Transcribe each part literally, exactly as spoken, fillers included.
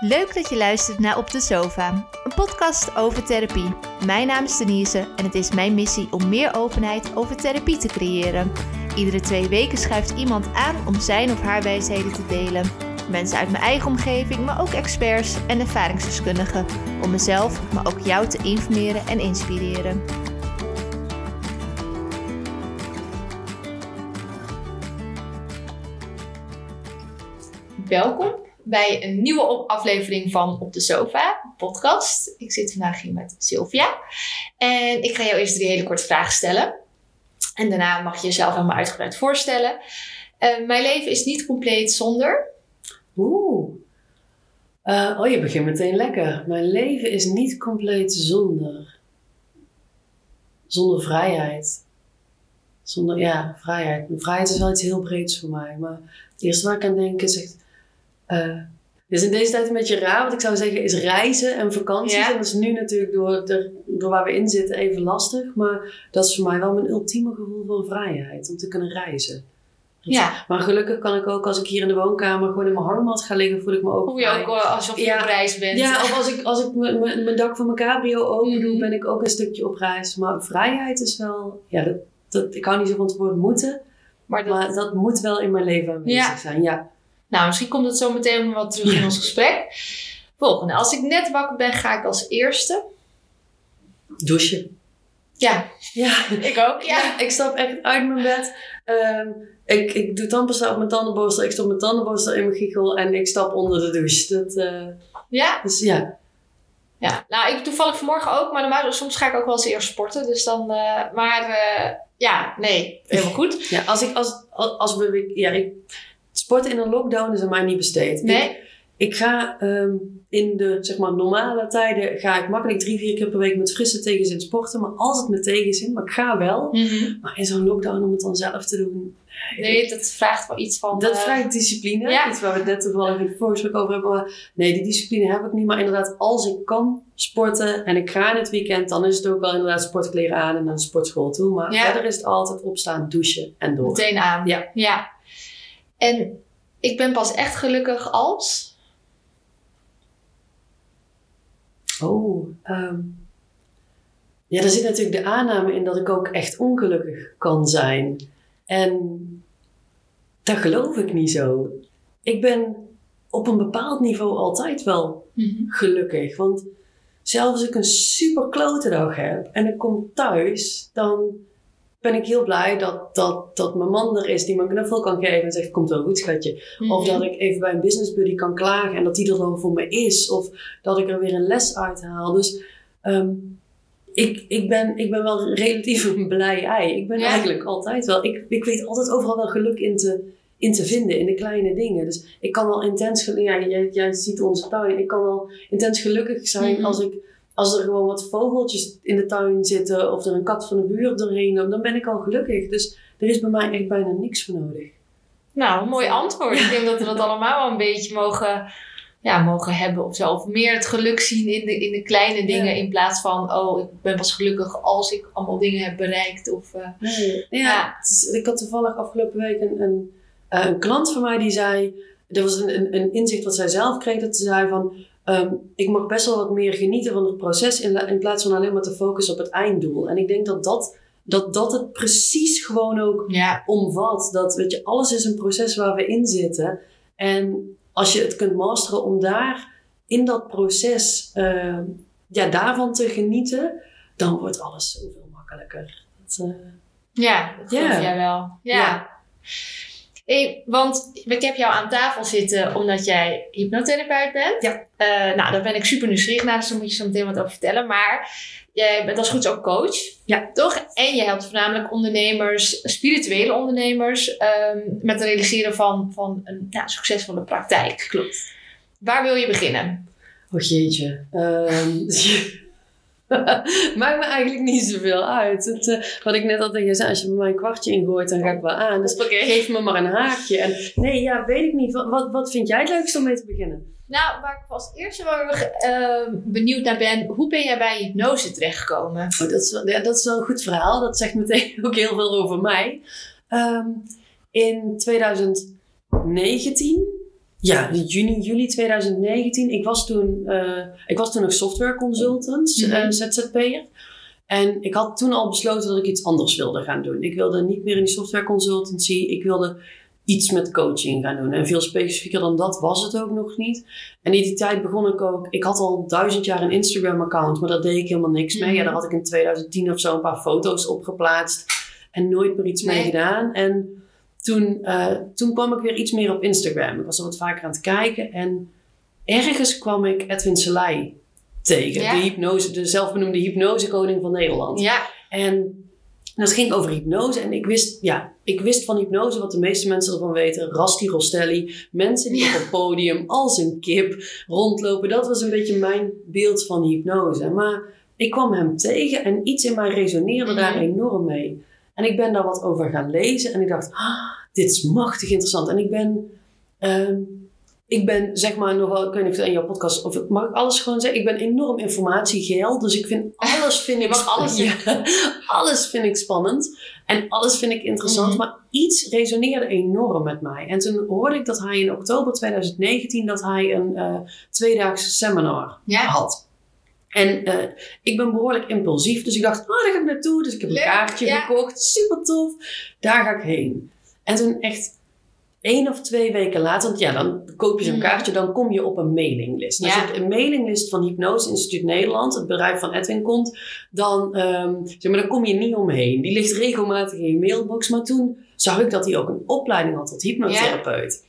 Leuk dat je luistert naar Op de Sofa, een podcast over therapie. Mijn naam is Denise en het is mijn missie om meer openheid over therapie te creëren. Iedere twee weken schuift iemand aan om zijn of haar wijsheden te delen. Mensen uit mijn eigen omgeving, maar ook experts en ervaringsdeskundigen. Om mezelf, maar ook jou te informeren en inspireren. Welkom bij een nieuwe aflevering van Op de Sofa, podcast. Ik zit vandaag hier met Sylvia. En ik ga jou eerst drie hele korte vragen stellen. En daarna mag je jezelf helemaal uitgebreid voorstellen. Uh, mijn leven is niet compleet zonder... Oeh. Uh, oh, je begint meteen lekker. Mijn leven is niet compleet zonder... Zonder vrijheid. Zonder, ja, vrijheid. Vrijheid is wel iets heel breeds voor mij. Maar het eerste waar ik aan denk is echt... Uh, dus in deze tijd een beetje raar, want ik zou zeggen is reizen en vakanties. Ja. En dat is nu natuurlijk door, de, door waar we in zitten even lastig. Maar dat is voor mij wel mijn ultieme gevoel van vrijheid, om te kunnen reizen. Dus, ja. Maar gelukkig kan ik ook, als ik hier in de woonkamer gewoon in mijn hangmat ga liggen, voel ik me ook Voel je ook alsof je ja, op reis bent. Ja, of als ik, als ik mijn, mijn, mijn dak van mijn cabrio open mm-hmm. doe, ben ik ook een stukje op reis. Maar vrijheid is wel, ja, dat, dat, ik hou niet zo van het woord moeten. Maar dat, maar dat moet wel in mijn leven aanwezig ja. zijn, ja. Nou, misschien komt het zo meteen wat terug in ons gesprek. Volgende. Als ik net wakker ben, ga ik als eerste... Douchen. Ja. Ja. Ik ook. Ja. Ja, ik stap echt uit mijn bed. Um, ik, ik doe tandpasta op mijn tandenborstel. Ik stop mijn tandenborstel in mijn giegel. En ik stap onder de douche. Dat, uh, ja. Dus ja. Ja. Nou, ik toevallig vanmorgen ook. Maar normaal, soms ga ik ook wel eens eerst sporten. Dus dan... Uh, maar uh, ja, nee. Helemaal goed. Ja, als ik... Als, als, als we, ja, ik... Sporten in een lockdown is aan mij niet besteed. Nee. Ik, ik ga um, in de zeg maar, normale tijden ga ik makkelijk drie, vier keer per week met frisse tegenzin sporten. Maar als het me tegenzin, maar ik ga wel. Mm-hmm. Maar in zo'n lockdown om het dan zelf te doen. Nee, ik, dat vraagt wel iets van... Dat uh, vraagt discipline. Ja. Iets waar we het net toevallig in de voorspraak over hebben. Maar nee, die discipline heb ik niet. Maar inderdaad, als ik kan sporten en ik ga in het weekend, dan is het ook wel inderdaad sportkleren aan en naar de sportschool toe. Maar ja. verder is het altijd opstaan, douchen en door. Meteen aan. Ja. ja. En ik ben pas echt gelukkig als... Oh, um, ja, daar zit natuurlijk de aanname in dat ik ook echt ongelukkig kan zijn. En dat geloof ik niet zo. Ik ben op een bepaald niveau altijd wel mm-hmm. gelukkig. Want zelfs als ik een super klote dag heb en ik kom thuis, dan... ben ik heel blij dat, dat, dat mijn man er is die me een knuffel kan geven en zegt, komt wel goed schatje. Mm-hmm. Of dat ik even bij een business buddy kan klagen en dat die er dan voor me is. Of dat ik er weer een les uithaal. Dus um, ik, ik, ben, ik ben wel relatief een blij ei. Ik ben ja. eigenlijk altijd wel. Ik, ik weet altijd overal wel geluk in te, in te vinden, in de kleine dingen. Dus ik kan wel intens gelukkig, ja, jij, jij ziet onze tuin, ik kan wel intens gelukkig zijn mm-hmm. als ik... Als er gewoon wat vogeltjes in de tuin zitten of er een kat van de buurt doorheen loopt, dan ben ik al gelukkig. Dus er is bij mij echt bijna niks voor nodig. Nou, een mooi antwoord. Ja. Ik denk dat we dat allemaal wel een beetje mogen, ja, mogen hebben of zo. Of meer het geluk zien in de, in de kleine dingen ja. in plaats van, oh, ik ben pas gelukkig als ik allemaal dingen heb bereikt. Of, uh, nee. Ja, ja. Het is, ik had toevallig afgelopen week een, een, een klant van mij die zei, dat was een, een, een inzicht wat zij zelf kreeg, dat ze zei van... Um, ik mag best wel wat meer genieten van het proces in, la- in plaats van alleen maar te focussen op het einddoel. En ik denk dat dat, dat, dat het precies gewoon ook ja. omvat. Dat weet je, alles is een proces waar we in zitten. En als je het kunt masteren om daar in dat proces uh, ja, daarvan te genieten, dan wordt alles zoveel makkelijker. Dat, uh, ja, dat yeah. geloof jij wel. Ja. ja. Hey, want ik heb jou aan tafel zitten omdat jij hypnotherapeut bent. Ja. Uh, nou, daar ben ik super nieuwsgierig naar, dus daar moet je zo meteen wat over vertellen. Maar jij bent als goed ook coach, ja. toch? En je helpt voornamelijk ondernemers, spirituele ondernemers, um, met het realiseren van, van een ja, succesvolle praktijk. Klopt. Waar wil je beginnen? Oh jeetje. Um, Maakt me eigenlijk niet zoveel uit. Het, uh, wat ik net al tegen zei, als je bij mij een kwartje ingooit, dan ga ik wel aan. Dus okay. geef me maar een haakje. En, nee, ja, weet ik niet. Wat, wat, wat vind jij het leukst om mee te beginnen? Nou, waar ik als eerste wel uh, benieuwd naar ben, hoe ben jij bij hypnose terechtgekomen? Oh, dat, is wel, ja, dat is wel een goed verhaal. Dat zegt meteen ook heel veel over mij. Um, in twintig negentien Ja, juni, juli twintig negentien. Ik was toen, uh, ik was toen nog software consultant, mm-hmm. uh, Z Z P'er. En ik had toen al besloten dat ik iets anders wilde gaan doen. Ik wilde niet meer in die software consultancy. Ik wilde iets met coaching gaan doen. En veel specifieker dan dat was het ook nog niet. En in die tijd begon ik ook... Ik had al duizend jaar een Instagram-account, maar daar deed ik helemaal niks mee. Mm-hmm. Ja, daar had ik in twintig tien of zo een paar foto's op geplaatst en nooit meer iets nee. mee gedaan. En toen, uh, toen kwam ik weer iets meer op Instagram. Ik was al wat vaker aan het kijken. En ergens kwam ik Edwin Selay tegen. Ja. De hypnose, de zelfbenoemde hypnosekoning van Nederland. Ja. En... En dat ging over hypnose en ik wist, ja, ik wist van hypnose wat de meeste mensen ervan weten. Rasti Rosetti, mensen die ja. op het podium als een kip rondlopen. Dat was een beetje mijn beeld van hypnose. Maar ik kwam hem tegen en iets in mij resoneerde mm-hmm. daar enorm mee. En ik ben daar wat over gaan lezen en ik dacht, ah, dit is machtig interessant. En ik ben, uh, ik ben zeg maar nogal, ik weet niet of het in jouw podcast, of mag ik alles gewoon zeggen? Ik ben enorm informatiegeil, dus ik vind alles vind ik alles, ja, alles vind ik spannend en alles vind ik interessant, mm-hmm. maar iets resoneerde enorm met mij. En toen hoorde ik dat hij in oktober twintig negentien dat hij een uh, tweedaagse seminar ja. had. En uh, ik ben behoorlijk impulsief, dus ik dacht, oh, daar ga ik naartoe. Dus ik heb een Leuk, kaartje ja. gekocht, super tof, daar ga ik heen. En toen echt Eén of twee weken later, want ja, dan koop je zo'n kaartje, dan kom je op een mailinglist. Als ja. je een mailinglist van Hypnose Instituut Nederland, het bedrijf van Edwin, komt, dan, um, zeg maar, dan kom je niet omheen. Die ligt regelmatig in je mailbox, maar toen zag ik dat hij ook een opleiding had tot hypnotherapeut. Ja.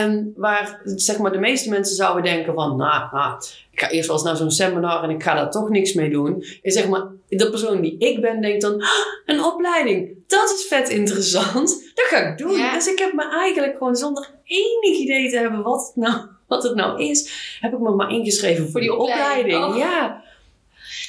En waar, zeg maar, de meeste mensen zouden denken van, nou, nou, ik ga eerst wel eens naar zo'n seminar en ik ga daar toch niks mee doen. En zeg maar, de persoon die ik ben denkt dan, ah, een opleiding, dat is vet interessant, dat ga ik doen. Ja. Dus ik heb me eigenlijk gewoon zonder enig idee te hebben wat het nou, wat het nou is, heb ik me maar ingeschreven voor die opleiding. opleiding. Oh. Ja.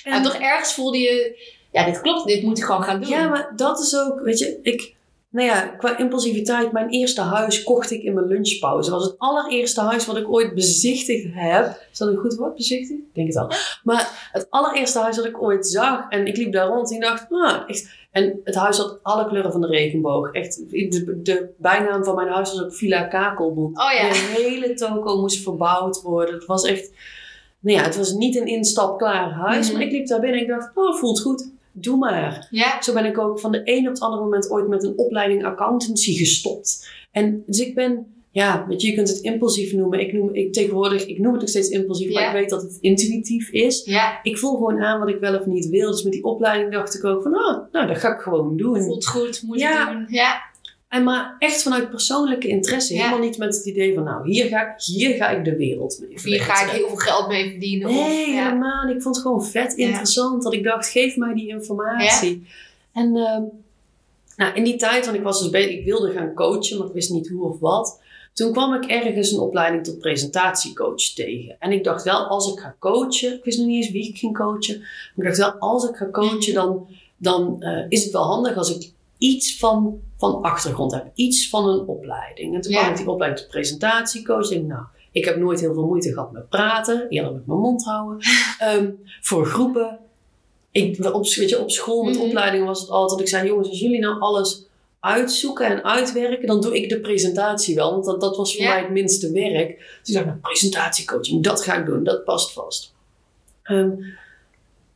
En, en toch ergens voelde je, ja, dit klopt, dit moet ik gewoon gaan doen. Ja, maar dat is ook, weet je, ik... Nou ja, qua impulsiviteit, mijn eerste huis kocht ik in mijn lunchpauze. Dat was het allereerste huis wat ik ooit bezichtigd heb. Is dat een goed woord, bezichtigd? Ik denk het al. Maar het allereerste huis dat ik ooit zag. En ik liep daar rond en dacht, ah, echt. En het huis had alle kleuren van de regenboog. Echt, de, de bijnaam van mijn huis was ook Villa Kakelboek. Oh ja. De hele toko moest verbouwd worden. Het was echt, nou ja, het was niet een instapklaar huis. Mm-hmm. Maar ik liep daar binnen en ik dacht, oh, voelt goed. Doe maar. Ja. Zo ben ik ook van de een op het andere moment ooit met een opleiding accountancy gestopt. En dus ik ben, ja, weet je, je kunt het impulsief noemen. Ik noem, ik, tegenwoordig, ik noem het nog steeds impulsief, ja. maar ik weet dat het intuïtief is. Ja. Ik voel gewoon aan wat ik wel of niet wil. Dus met die opleiding dacht ik ook van, oh, nou, dat ga ik gewoon doen. Voelt goed, moet ja. je doen. Ja. En maar echt vanuit persoonlijke interesse. Ja. Helemaal niet met het idee van, nou, hier ga ik, hier ga ik de wereld mee verdienen. Hier ga ik heel veel geld mee verdienen. Nee, of, ja. helemaal. Ik vond het gewoon vet ja. interessant. Dat ik dacht, geef mij die informatie. Ja. En uh, nou, in die tijd, want ik was dus bezig, ik wilde gaan coachen, maar ik wist niet hoe of wat. Toen kwam ik ergens een opleiding tot presentatiecoach tegen. En ik dacht wel, als ik ga coachen, ik wist nog niet eens wie ik ging coachen. Maar ik dacht wel, als ik ga coachen, dan, dan uh, is het wel handig als ik iets van, van achtergrond heb. Iets van een opleiding. En toen kwam ja. ik die opleiding tot presentatiecoach. Ik denk, nou, ik heb nooit heel veel moeite gehad met praten. Eerder met mijn mond houden. Um, voor groepen. Ik, op, weet je, op school met mm-hmm. opleidingen was het altijd. Ik zei, jongens, als jullie nou alles uitzoeken en uitwerken, dan doe ik de presentatie wel. Want dat, dat was voor ja. mij het minste werk. Dus ik dacht, nou, presentatiecoaching, dat ga ik doen. Dat past vast. Um,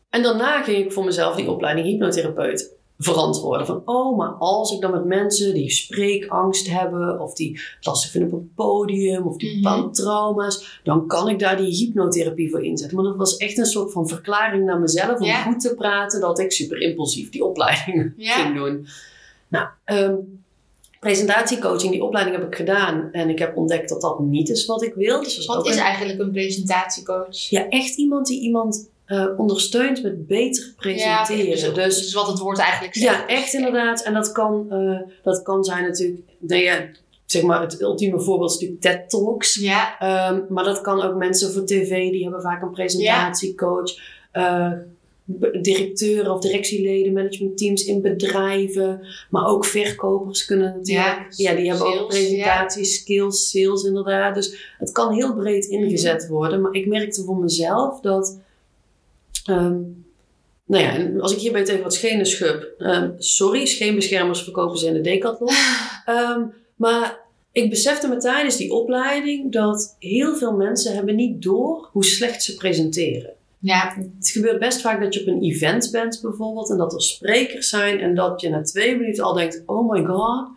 en daarna ging ik voor mezelf die opleiding hypnotherapeut verantwoorden. Van, oh, maar als ik dan met mensen die spreekangst hebben, of die lastig vinden op een podium, of die bepaalde mm-hmm. trauma's, dan kan ik daar die hypnotherapie voor inzetten. Maar dat was echt een soort van verklaring naar mezelf om ja. goed te praten, dat ik super impulsief die opleiding ja. ging doen. Nou, um, presentatiecoaching, die opleiding heb ik gedaan. En ik heb ontdekt dat dat niet is wat ik wil. Dus wat is een... eigenlijk een presentatiecoach? Ja, echt iemand die iemand Uh, ondersteunt met beter presenteren. Ja, dus, dus, dus wat het woord eigenlijk zegt. Ja, echt inderdaad. En dat kan, uh, dat kan zijn natuurlijk... Nou ja, zeg maar het ultieme voorbeeld is natuurlijk TED Talks. Ja. Um, maar dat kan ook mensen voor tv. Die hebben vaak een presentatiecoach. Ja. Uh, directeuren of directieleden, managementteams in bedrijven. Maar ook verkopers kunnen natuurlijk... Ja, ja die hebben sales, ook presentaties, ja. skills, sales inderdaad. Dus het kan heel breed ingezet mm-hmm. worden. Maar ik merkte voor mezelf dat... Um, nou ja, en als ik hierbij tegen wat schenen schub, um, sorry, scheenbeschermers verkopen ze in de Decathlon. Um, maar Ik besefte me tijdens die opleiding dat heel veel mensen hebben niet door hoe slecht ze presenteren. Ja. Het gebeurt best vaak dat je op een event bent bijvoorbeeld en dat er sprekers zijn en dat je na twee minuten al denkt, oh my god,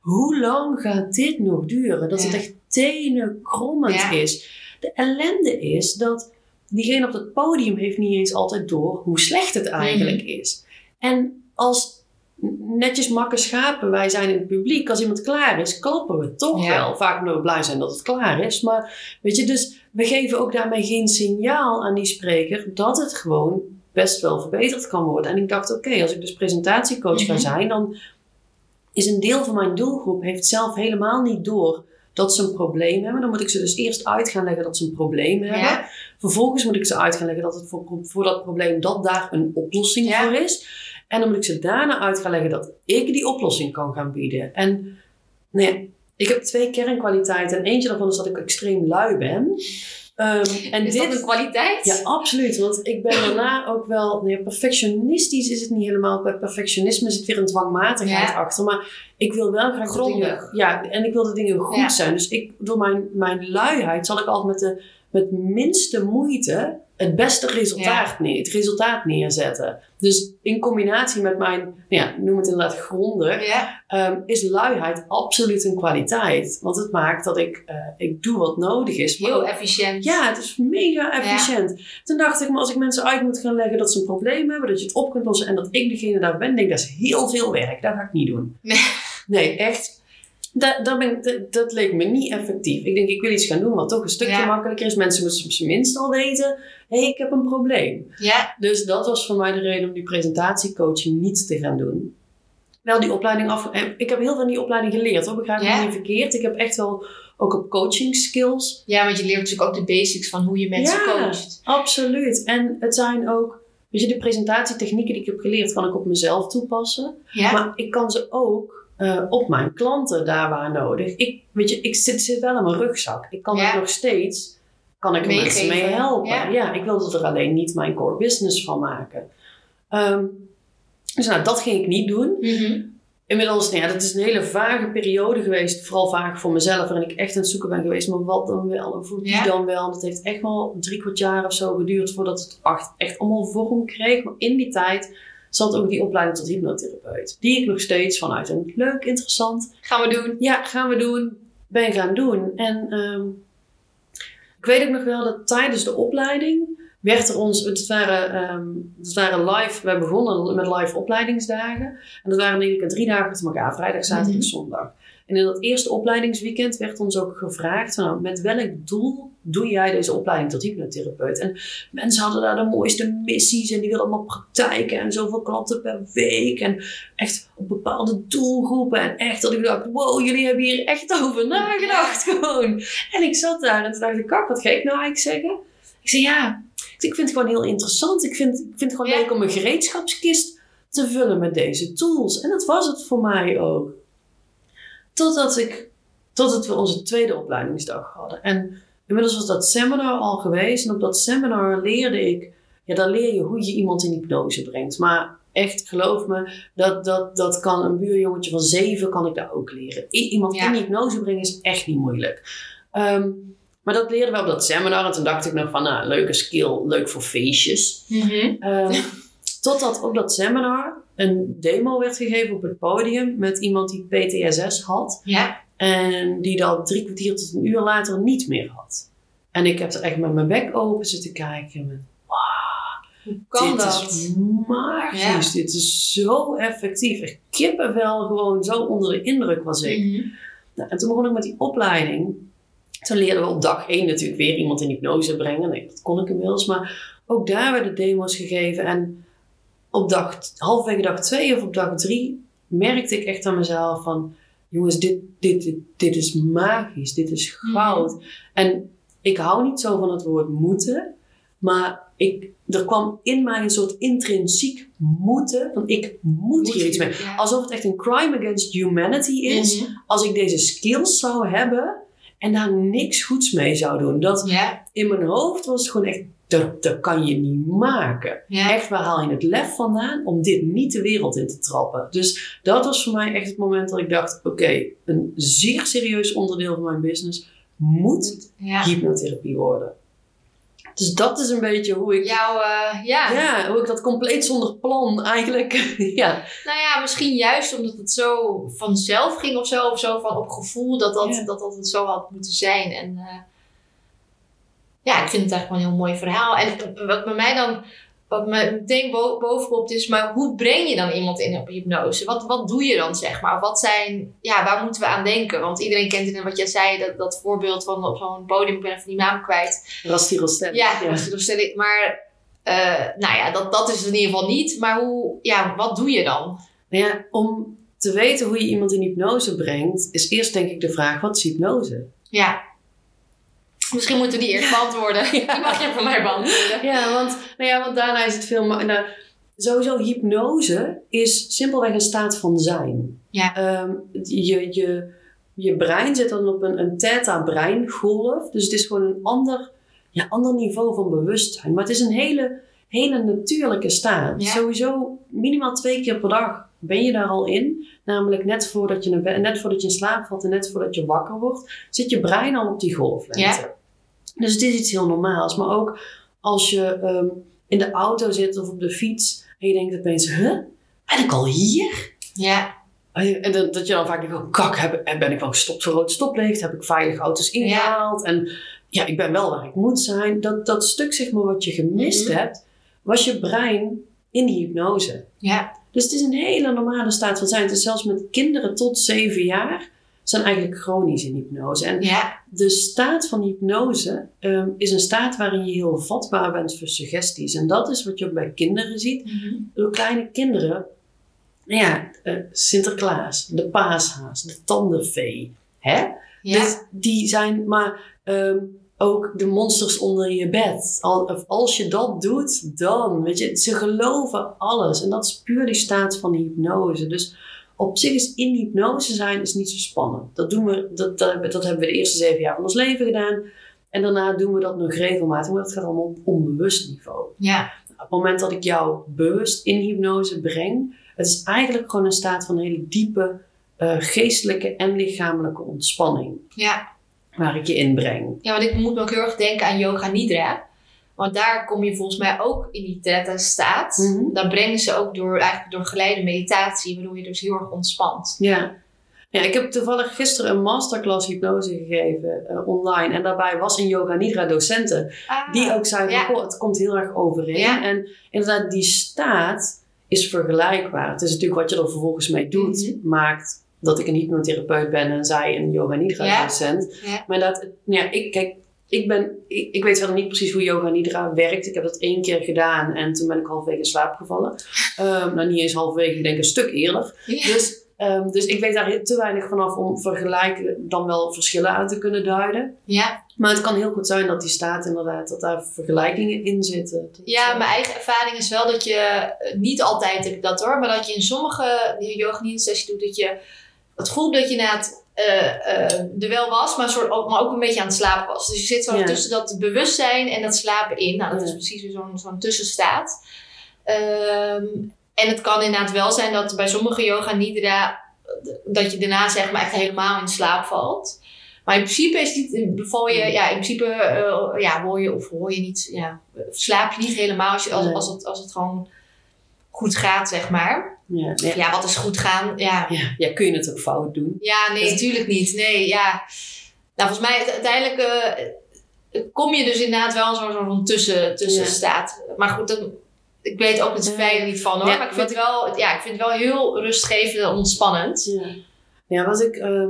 hoe lang gaat dit nog duren? Dat ja. het echt tenenkrommend ja. is. De ellende is dat diegene op het podium heeft niet eens altijd door hoe slecht het eigenlijk nee. is. En als netjes makken schapen, wij zijn in het publiek, als iemand klaar is, klappen we toch ja. wel. Vaak nog blij zijn dat het klaar is. Maar weet je, dus we geven ook daarmee geen signaal aan die spreker dat het gewoon best wel verbeterd kan worden. En ik dacht, oké, okay, als ik dus presentatiecoach mm-hmm. ga zijn, dan is een deel van mijn doelgroep heeft zelf helemaal niet door dat ze een probleem hebben. Dan moet ik ze dus eerst uit gaan leggen dat ze een probleem hebben. Ja. Vervolgens moet ik ze uit gaan leggen dat het voor, voor dat probleem, dat daar een oplossing ja. voor is. En dan moet ik ze daarna uit gaan leggen dat ik die oplossing kan gaan bieden. En nou ja, ik heb twee kernkwaliteiten. En eentje daarvan is dat ik extreem lui ben. Um, en is dit, dat een kwaliteit? Ja, absoluut. Want ik ben daarna ook wel... Nee, perfectionistisch is het niet helemaal. Bij perfectionisme zit weer een dwangmatigheid ja. achter. Maar ik wil wel graag dingen... Ja, en ik wil dat dingen goed ja. zijn. Dus ik, door mijn, mijn luiheid zal ik altijd met de met minste moeite het beste resultaat, ja. neer, het resultaat neerzetten. Dus in combinatie met mijn, ja, noem het inderdaad gronden, ja. um, is luiheid absoluut een kwaliteit. Want het maakt dat ik, uh, ik doe wat nodig is. Maar heel efficiënt. Ja, het is mega efficiënt. Ja. Toen dacht ik, maar als ik mensen uit moet gaan leggen dat ze een probleem hebben, dat je het op kunt lossen en dat ik degene daar ben, denk ik, dat is heel veel werk. Dat ga ik niet doen. Nee, nee echt. Dat, dat, ben, dat, dat leek me niet effectief. Ik denk, ik wil iets gaan doen wat toch een stukje ja. makkelijker is. Mensen moeten op zijn minst al weten, hé, hey, ik heb een probleem. Ja. Dus dat was voor mij de reden om die presentatiecoaching niet te gaan doen. Wel, die opleiding af... Ik heb heel veel van die opleiding geleerd, hoor. Begrijp ik ja. niet verkeerd. Ik heb echt wel ook op coaching skills. Ja, want je leert natuurlijk ook de basics van hoe je mensen ja, coacht. Absoluut. En het zijn ook... Weet je, de presentatietechnieken die ik heb geleerd, kan ik op mezelf toepassen. Ja. Maar ik kan ze ook... Uh, op mijn klanten daar waar nodig. Ik, weet je, ik zit, zit wel in mijn rugzak. Ik kan ja. het nog steeds, kan ik Meegeven. mensen mee helpen. Ja. ja, ik wilde er alleen niet mijn core business van maken. Um, dus nou, dat ging ik niet doen. Mm-hmm. Inmiddels, nou ja, dat is een hele vage periode geweest. Vooral vaag voor mezelf, waarin ik echt aan het zoeken ben geweest. Maar wat dan wel? Of wie ja. dan wel? Dat heeft echt wel drie kwart jaar of zo geduurd voordat het echt allemaal vorm kreeg. Maar in die tijd zat ook die opleiding tot hypnotherapeut. Die ik nog steeds vanuit een leuk, interessant... Gaan we doen. Ja, gaan we doen. Ben gaan doen. En um, ik weet ook nog wel dat tijdens de opleiding werd er ons... Het waren, um, het waren live... Wij begonnen met live opleidingsdagen. En dat waren denk ik drie dagen achter elkaar. Vrijdag, zaterdag en mm-hmm. zondag. En in dat eerste opleidingsweekend werd ons ook gevraagd... Nou, met welk doel doe jij deze opleiding tot hypnotherapeut? En mensen hadden daar de mooiste missies... en die wilden allemaal praktijken en zoveel klanten per week... en echt op bepaalde doelgroepen. En echt dat ik dacht, wow, jullie hebben hier echt over nagedacht gewoon. En ik zat daar en toen dacht ik, kak, wat ga ik nou eigenlijk zeggen? Ik zei, ja, ik vind het gewoon heel interessant. Ik vind, ik vind het gewoon ja. leuk om een gereedschapskist te vullen met deze tools. En dat was het voor mij ook. Totdat, ik, totdat we onze tweede opleidingsdag hadden. En inmiddels was dat seminar al geweest. En op dat seminar leerde ik... Ja, dan leer je hoe je iemand in hypnose brengt. Maar echt, geloof me, dat, dat, dat kan een buurjongetje van zeven... kan ik daar ook leren. I- iemand ja. in hypnose brengen is echt niet moeilijk. Um, maar dat leerden we op dat seminar. En toen dacht ik nog van, nou, leuke skill, leuk voor feestjes. Mm-hmm. Um, totdat op dat seminar... een demo werd gegeven op het podium met iemand die P T S S had. Ja. En die dat drie kwartier tot een uur later niet meer had. En ik heb er echt met mijn bek open zitten kijken. En wow, kan dit dat? Is magisch. Ja. Dit is zo effectief. Ik kippenvel gewoon zo onder de indruk was ik. Mm-hmm. Nou, en toen begon ik met die opleiding. Toen leerden we op dag één natuurlijk weer iemand in hypnose brengen. Nee, dat kon ik inmiddels. Maar ook daar werden demo's gegeven en... Op dag, halverwege dag twee of op dag drie merkte ik echt aan mezelf van... Jongens, dit, dit, dit, dit is magisch. Dit is goud. Mm. En ik hou niet zo van het woord moeten. Maar ik, er kwam in mij een soort intrinsiek moeten. Van ik moet hier iets mee. Alsof het echt een crime against humanity is. Mm-hmm. Als ik deze skills zou hebben... en daar niks goeds mee zou doen. Dat ja. In mijn hoofd was het gewoon echt, dat, dat kan je niet maken. Ja. Echt, waar haal je het lef vandaan om dit niet de wereld in te trappen? Dus dat was voor mij echt het moment dat ik dacht, oké, okay, een zeer serieus onderdeel van mijn business moet ja. hypnotherapie worden. Dus dat is een beetje hoe ik... Jouw, uh, ja. ja, hoe ik dat compleet zonder plan eigenlijk... ja. Nou ja, misschien juist omdat het zo vanzelf ging of zo. Of zo van op gevoel dat dat, ja. dat, dat het zo had moeten zijn. En uh, ja, ik vind het eigenlijk wel een heel mooi verhaal. En wat bij mij dan... Wat me meteen bo- bovenop is, maar hoe breng je dan iemand in op hypnose? Wat, wat doe je dan, zeg maar? Wat zijn, ja, waar moeten we aan denken? Want iedereen kent het, en wat jij zei, dat, dat voorbeeld van op zo'n podium, ik ben even die naam kwijt. Rasti Rosetti. Ja, ja. Rasti Rosetti. Maar, uh, nou ja, dat, dat is het in ieder geval niet. Maar hoe, ja, wat doe je dan? Nou ja, om te weten hoe je iemand in hypnose brengt, is eerst denk ik de vraag, wat is hypnose? Ja. Misschien moeten we die eerst beantwoorden. Ja. Die mag je voor mij beantwoorden. Ja, want, nou ja, want daarna is het veel... Ma- nou, sowieso, hypnose is simpelweg een staat van zijn. Ja. Um, je, je, je brein zit dan op een, een theta-breingolf. Dus het is gewoon een ander, ja, ander niveau van bewustzijn. Maar het is een hele, hele natuurlijke staat. Ja. Sowieso, minimaal twee keer per dag ben je daar al in. Namelijk net voordat je, naar bed, net voordat je in slaap valt en net voordat je wakker wordt... zit je brein al op die golflengte. Ja. Dus het is iets heel normaals. Maar ook als je um, in de auto zit of op de fiets... en je denkt opeens, huh? Ben ik al hier? Ja. En dat, dat je dan vaak denkt, oh kak, heb, ben ik wel gestopt voor rood stoplicht? Heb ik veilig auto's ingehaald? Ja. En ja, ik ben wel waar ik moet zijn. Dat, dat stuk zeg maar wat je gemist mm-hmm. hebt... was je brein in die hypnose. Ja. Dus het is een hele normale staat van zijn. Het is zelfs met kinderen tot zeven jaar... zijn eigenlijk chronisch in hypnose. En ja. de staat van hypnose um, is een staat waarin je heel vatbaar bent voor suggesties. En dat is wat je ook bij kinderen ziet. Mm-hmm. Door kleine kinderen, ja, uh, Sinterklaas, de paashaas, de tandenvee. Hè? Ja. Dus die zijn maar um, ook de monsters onder je bed. Al, als je dat doet, dan, weet je, ze geloven alles. En dat is puur die staat van hypnose. Dus... op zich is in hypnose zijn is niet zo spannend. Dat, doen we, dat, dat, dat hebben we de eerste zeven jaar van ons leven gedaan. En daarna doen we dat nog regelmatig. Maar dat gaat allemaal op onbewust niveau. Ja. Op het moment dat ik jou bewust in hypnose breng. Het is eigenlijk gewoon een staat van hele diepe uh, geestelijke en lichamelijke ontspanning. Ja. Waar ik je in breng. Ja, want ik moet me ook heel erg denken aan Yoga Nidra. Want daar kom je volgens mij ook in die theta staat. Mm-hmm. Dan brengen ze ook door, eigenlijk door geleide meditatie. Waardoor je dus heel erg ontspant. Ja. Ja, ik heb toevallig gisteren een masterclass hypnose gegeven uh, online. En daarbij was een Yoga Nidra docenten. Ah, die ook zeiden, ja. oh, het komt heel erg overeen. Ja. En inderdaad, die staat is vergelijkbaar. Het is natuurlijk wat je er vervolgens mee doet. Mm-hmm. Maakt dat ik een hypnotherapeut ben en zij een Yoga Nidra ja. docent. Ja. Maar dat, ja, ik kijk... Ik, ben, ik, ik weet verder niet precies hoe Yoga Nidra werkt. Ik heb dat één keer gedaan en toen ben ik halverwege in slaap gevallen. Um, nou, niet eens halverwege, ik denk een stuk eerder. Yeah. Dus, um, dus ik weet daar te weinig vanaf om vergelijken dan wel verschillen aan te kunnen duiden. Yeah. Maar het kan heel goed zijn dat die staat inderdaad, dat daar vergelijkingen in zitten. Dat, ja, uh, mijn eigen ervaring is wel dat je, niet altijd heb ik dat hoor, maar dat je in sommige Yoga Nidra sessies doet dat je het goed dat je na het... Uh, uh, er wel was, maar, soort, maar ook een beetje aan het slapen was. Dus je zit zo ja. tussen dat bewustzijn en dat slapen in. Nou, dat ja. is precies weer zo'n, zo'n tussenstaat. Um, en het kan inderdaad wel zijn dat bij sommige Yoga Nidra... dat je daarna zeg maar echt helemaal in slaap valt. Maar in principe is niet, beval je... Ja, in principe uh, ja, hoor je of hoor je niet... Ja, slaap je niet helemaal als, je, als, als, het, als het gewoon goed gaat, zeg maar... Ja, ja. ja, wat is goed gaan? Ja. Ja, ja, kun je het ook fout doen? Ja, nee, natuurlijk dus... niet. Nee, ja. Nou, volgens mij uiteindelijk uh, kom je dus inderdaad wel zo'n zo tussen, tussenstaat. Ja. Maar goed, dat, ik weet ook het fijn er niet van hoor. Ja, maar ik vind, ik... Wel, ja, ik vind het wel heel rustgevend en ontspannend. Ja, ja wat ik... Uh,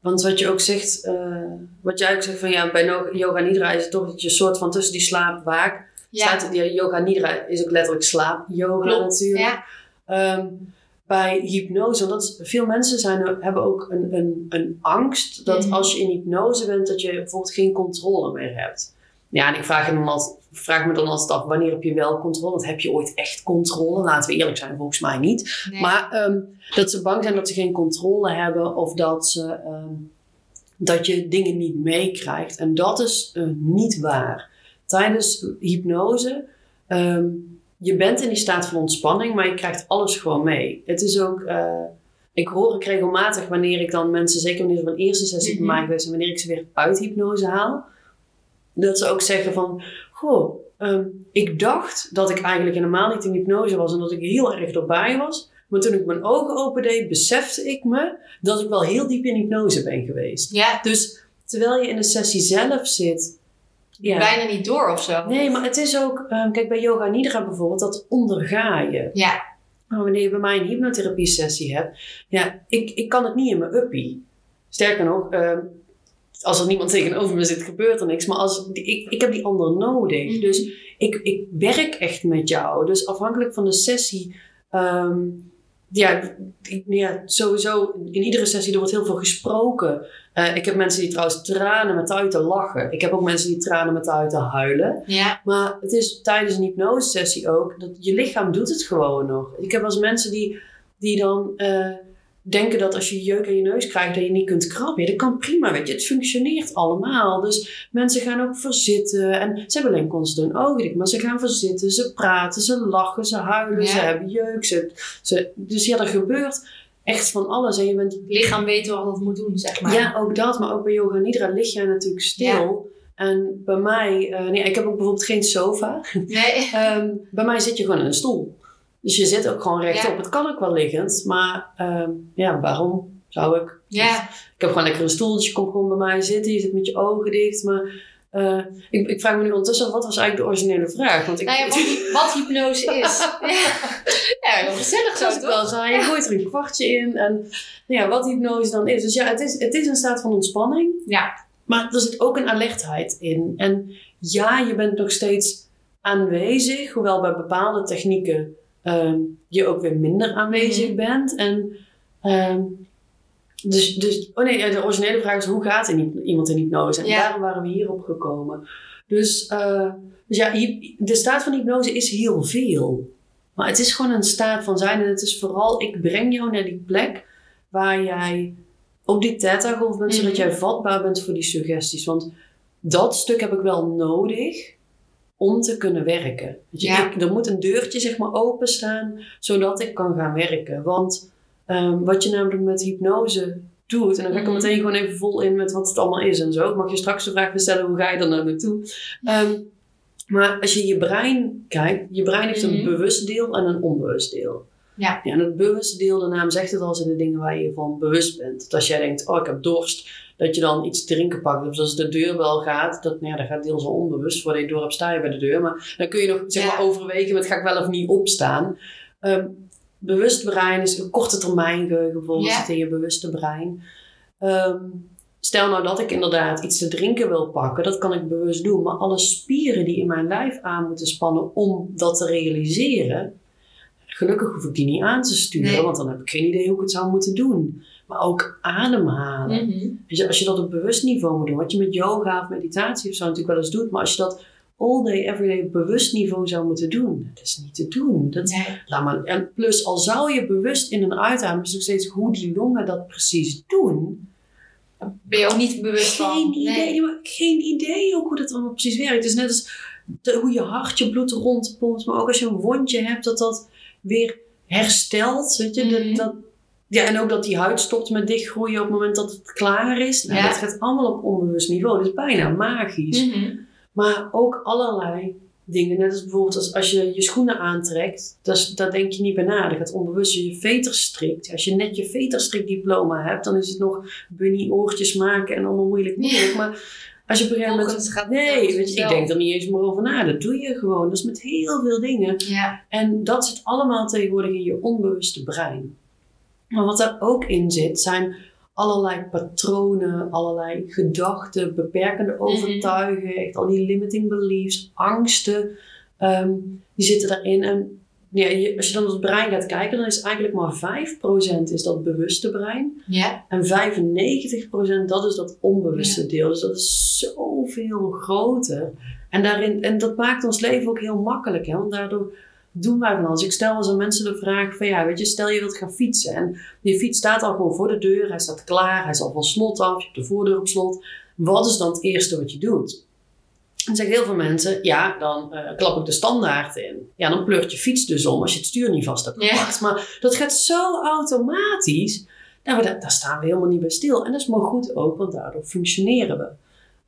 want wat je ook zegt... Uh, wat jij ook zegt van ja, bij Yoga Nidra is het toch dat je soort van tussen die slaap waak. Ja. Staat, die Yoga Nidra is ook letterlijk slaap. Yoga Klopt, natuurlijk. Ja. Um, bij hypnose, want dat is, veel mensen zijn, hebben ook een, een, een angst dat mm-hmm. als je in hypnose bent, dat je bijvoorbeeld geen controle meer hebt. Ja, en ik vraag, dan altijd, vraag me dan altijd af, wanneer heb je wel controle? Want heb je ooit echt controle? Laten we eerlijk zijn, volgens mij niet. Nee. Maar um, dat ze bang zijn dat ze geen controle hebben of dat ze um, dat je dingen niet meekrijgt. En dat is uh, niet waar. Tijdens hypnose, um, je bent in die staat van ontspanning, maar je krijgt alles gewoon mee. Het is ook... Uh, ik hoor ik regelmatig wanneer ik dan mensen, zeker wanneer ze van eerste sessie gemaakt mm-hmm. zijn, wanneer ik ze weer uit hypnose haal, dat ze ook zeggen van, goh, um, ik dacht dat ik eigenlijk helemaal niet in hypnose was en dat ik heel erg erbij was. Maar toen ik mijn ogen opendeed, besefte ik me dat ik wel heel diep in hypnose ben geweest. Ja. Dus terwijl je in de sessie zelf zit... Ja. Bijna niet door of zo. Nee, maar het is ook... Um, kijk, bij Yoga Nidra bijvoorbeeld, dat onderga je. Ja. Maar wanneer je bij mij een hypnotherapie sessie hebt... Ja, ik, ik kan het niet in mijn uppie. Sterker nog... Um, Als er niemand tegenover me zit, gebeurt er niks. Maar als, ik, ik heb die ander nodig. Mm-hmm. Dus ik, ik werk echt met jou. Dus afhankelijk van de sessie... Um, ja, ja, sowieso in iedere sessie er wordt heel veel gesproken. Uh, ik heb mensen die trouwens tranen met uiten lachen. Ik heb ook mensen die tranen met uiten huilen. Ja. Maar het is tijdens een hypnose sessie ook... dat je lichaam doet het gewoon nog. Ik heb wel eens mensen die, die dan... Uh, denken dat als je jeuk aan je neus krijgt... dat je niet kunt krabben. Dat kan prima, weet je. Het functioneert allemaal. Dus mensen gaan ook verzitten. En ze hebben alleen constant een oogdruk. Maar ze gaan verzitten, ze praten, ze lachen, ze huilen. Ja. Ze hebben jeuk. Ze, ze, dus ja, er gebeurt echt van alles. En je bent... lichaam weet wat het moet doen, zeg maar. Ja, ook dat. Maar ook bij Yoga Nidra lig jij natuurlijk stil... Ja. En bij mij... Uh, nee, ik heb ook bijvoorbeeld geen sofa. Nee. um, bij mij zit je gewoon in een stoel. Dus je zit ook gewoon rechtop. Ja. Het kan ook wel liggend. Maar um, ja, waarom zou ik? Ja. Dus ik heb gewoon lekker een stoel. Dus je komt gewoon bij mij zitten. Je zit met je ogen dicht. Maar uh, ik, ik vraag me nu ondertussen af. Wat was eigenlijk de originele vraag? Want ik, nou ja, wat, wat hypnose is. Ja, heel gezellig zo. Ik al zei, je gooit er een kwartje in. En nou ja, wat hypnose dan is. Dus ja, het is, het is een staat van ontspanning. Ja. Maar er zit ook een alertheid in. En ja, je bent nog steeds aanwezig. Hoewel bij bepaalde technieken... Um, je ook weer minder aanwezig mm-hmm. bent. En, um, dus, dus, oh nee, de originele vraag is... hoe gaat in, iemand in hypnose? En ja. daarom waren we hierop gekomen. Dus, uh, dus ja, de staat van hypnose is heel veel. Maar het is gewoon een staat van zijn. En het is vooral, ik breng jou naar die plek... waar jij op die theta-golf bent... Mm-hmm. zodat jij vatbaar bent voor die suggesties. Want dat stuk heb ik wel nodig... om te kunnen werken. Dus ja. ik, er moet een deurtje zeg maar openstaan... zodat ik kan gaan werken. Want um, wat je namelijk met hypnose doet... en dan ga ik er meteen gewoon even vol in... met wat het allemaal is en zo. Ik mag je straks de vraag stellen... hoe ga je dan daar naartoe? Um, maar als je je brein kijkt... je brein heeft een mm-hmm. bewust deel en een onbewust deel. Ja. Ja, en het bewuste deel, de naam zegt het al... zijn de dingen waar je van bewust bent. Dat als jij denkt, oh ik heb dorst... dat je dan iets drinken pakt. Dus als de deurbel gaat, dat, nou ja, dat gaat deels al onbewust. Voordat je door hebt, sta je bij de deur. Maar dan kun je nog zeg maar, ja. overwegen met ga ik wel of niet opstaan. Um, bewust brein is een korte termijn geheugen. Bijvoorbeeld ja. zit in je bewuste brein. Um, stel nou dat ik inderdaad iets te drinken wil pakken. Dat kan ik bewust doen. Maar alle spieren die in mijn lijf aan moeten spannen om dat te realiseren. Gelukkig hoef ik die niet aan te sturen. Nee. Want dan heb ik geen idee hoe ik het zou moeten doen. Maar ook ademhalen. Mm-hmm. Dus als je dat op bewust niveau moet doen. Wat je met yoga of meditatie of zo natuurlijk wel eens doet. Maar als je dat all day, everyday op bewust niveau zou moeten doen. Dat is niet te doen. Dat, nee. laat maar, en plus al zou je bewust in en uitademen. Is nog steeds hoe die longen dat precies doen. Ben je ook niet bewust geen van. Idee, nee. maar geen idee ook hoe dat allemaal precies werkt. Het is net als de, hoe je hart je bloed rondpompt. Maar ook als je een wondje hebt. Dat dat weer herstelt. Weet je. Mm-hmm. Dat... dat Ja, en ook dat die huid stopt met dichtgroeien op het moment dat het klaar is. Nou, ja. Dat gaat allemaal op onbewust niveau. Dat is bijna magisch. Mm-hmm. Maar ook allerlei dingen. Net als bijvoorbeeld als, als je je schoenen aantrekt. Dat, dat denk je niet bij na. Dat gaat onbewust je veters strikt. Als je net je veters strikt diploma hebt. Dan is het nog bunny oortjes maken en allemaal moeilijk moeilijk. Ja. Maar als je op een gegeven moment... Gaat nee, weet je, ik denk er niet eens meer over na. Dat doe je gewoon. Dat is met heel veel dingen. Ja. En dat zit allemaal tegenwoordig in je onbewuste brein. Maar wat daar ook in zit, zijn allerlei patronen, allerlei gedachten, beperkende overtuigingen, mm-hmm. echt al die limiting beliefs, angsten, um, die zitten daarin. En ja, je, als je dan op het brein gaat kijken, dan is eigenlijk maar vijf procent is dat bewuste brein. Yeah. En vijfennegentig procent dat is dat onbewuste yeah. deel. Dus dat is zoveel groter. En, daarin, en dat maakt ons leven ook heel makkelijk, hè? Want daardoor... doen wij wel eens. Ik stel als aan mensen de vraag van ja, weet je, stel je wilt gaan fietsen. En die fiets staat al gewoon voor de deur. Hij staat klaar. Hij is al van slot af. Je hebt de voordeur op slot. Wat is dan het eerste wat je doet? Dan zeggen heel veel mensen, ja, dan uh, klap ik de standaard in. Ja, dan pleurt je fiets dus om als je het stuur niet vast hebt gepakt. Ja. Maar dat gaat zo automatisch. Nou, daar, daar staan we helemaal niet bij stil. En dat is maar goed ook, want daardoor functioneren we.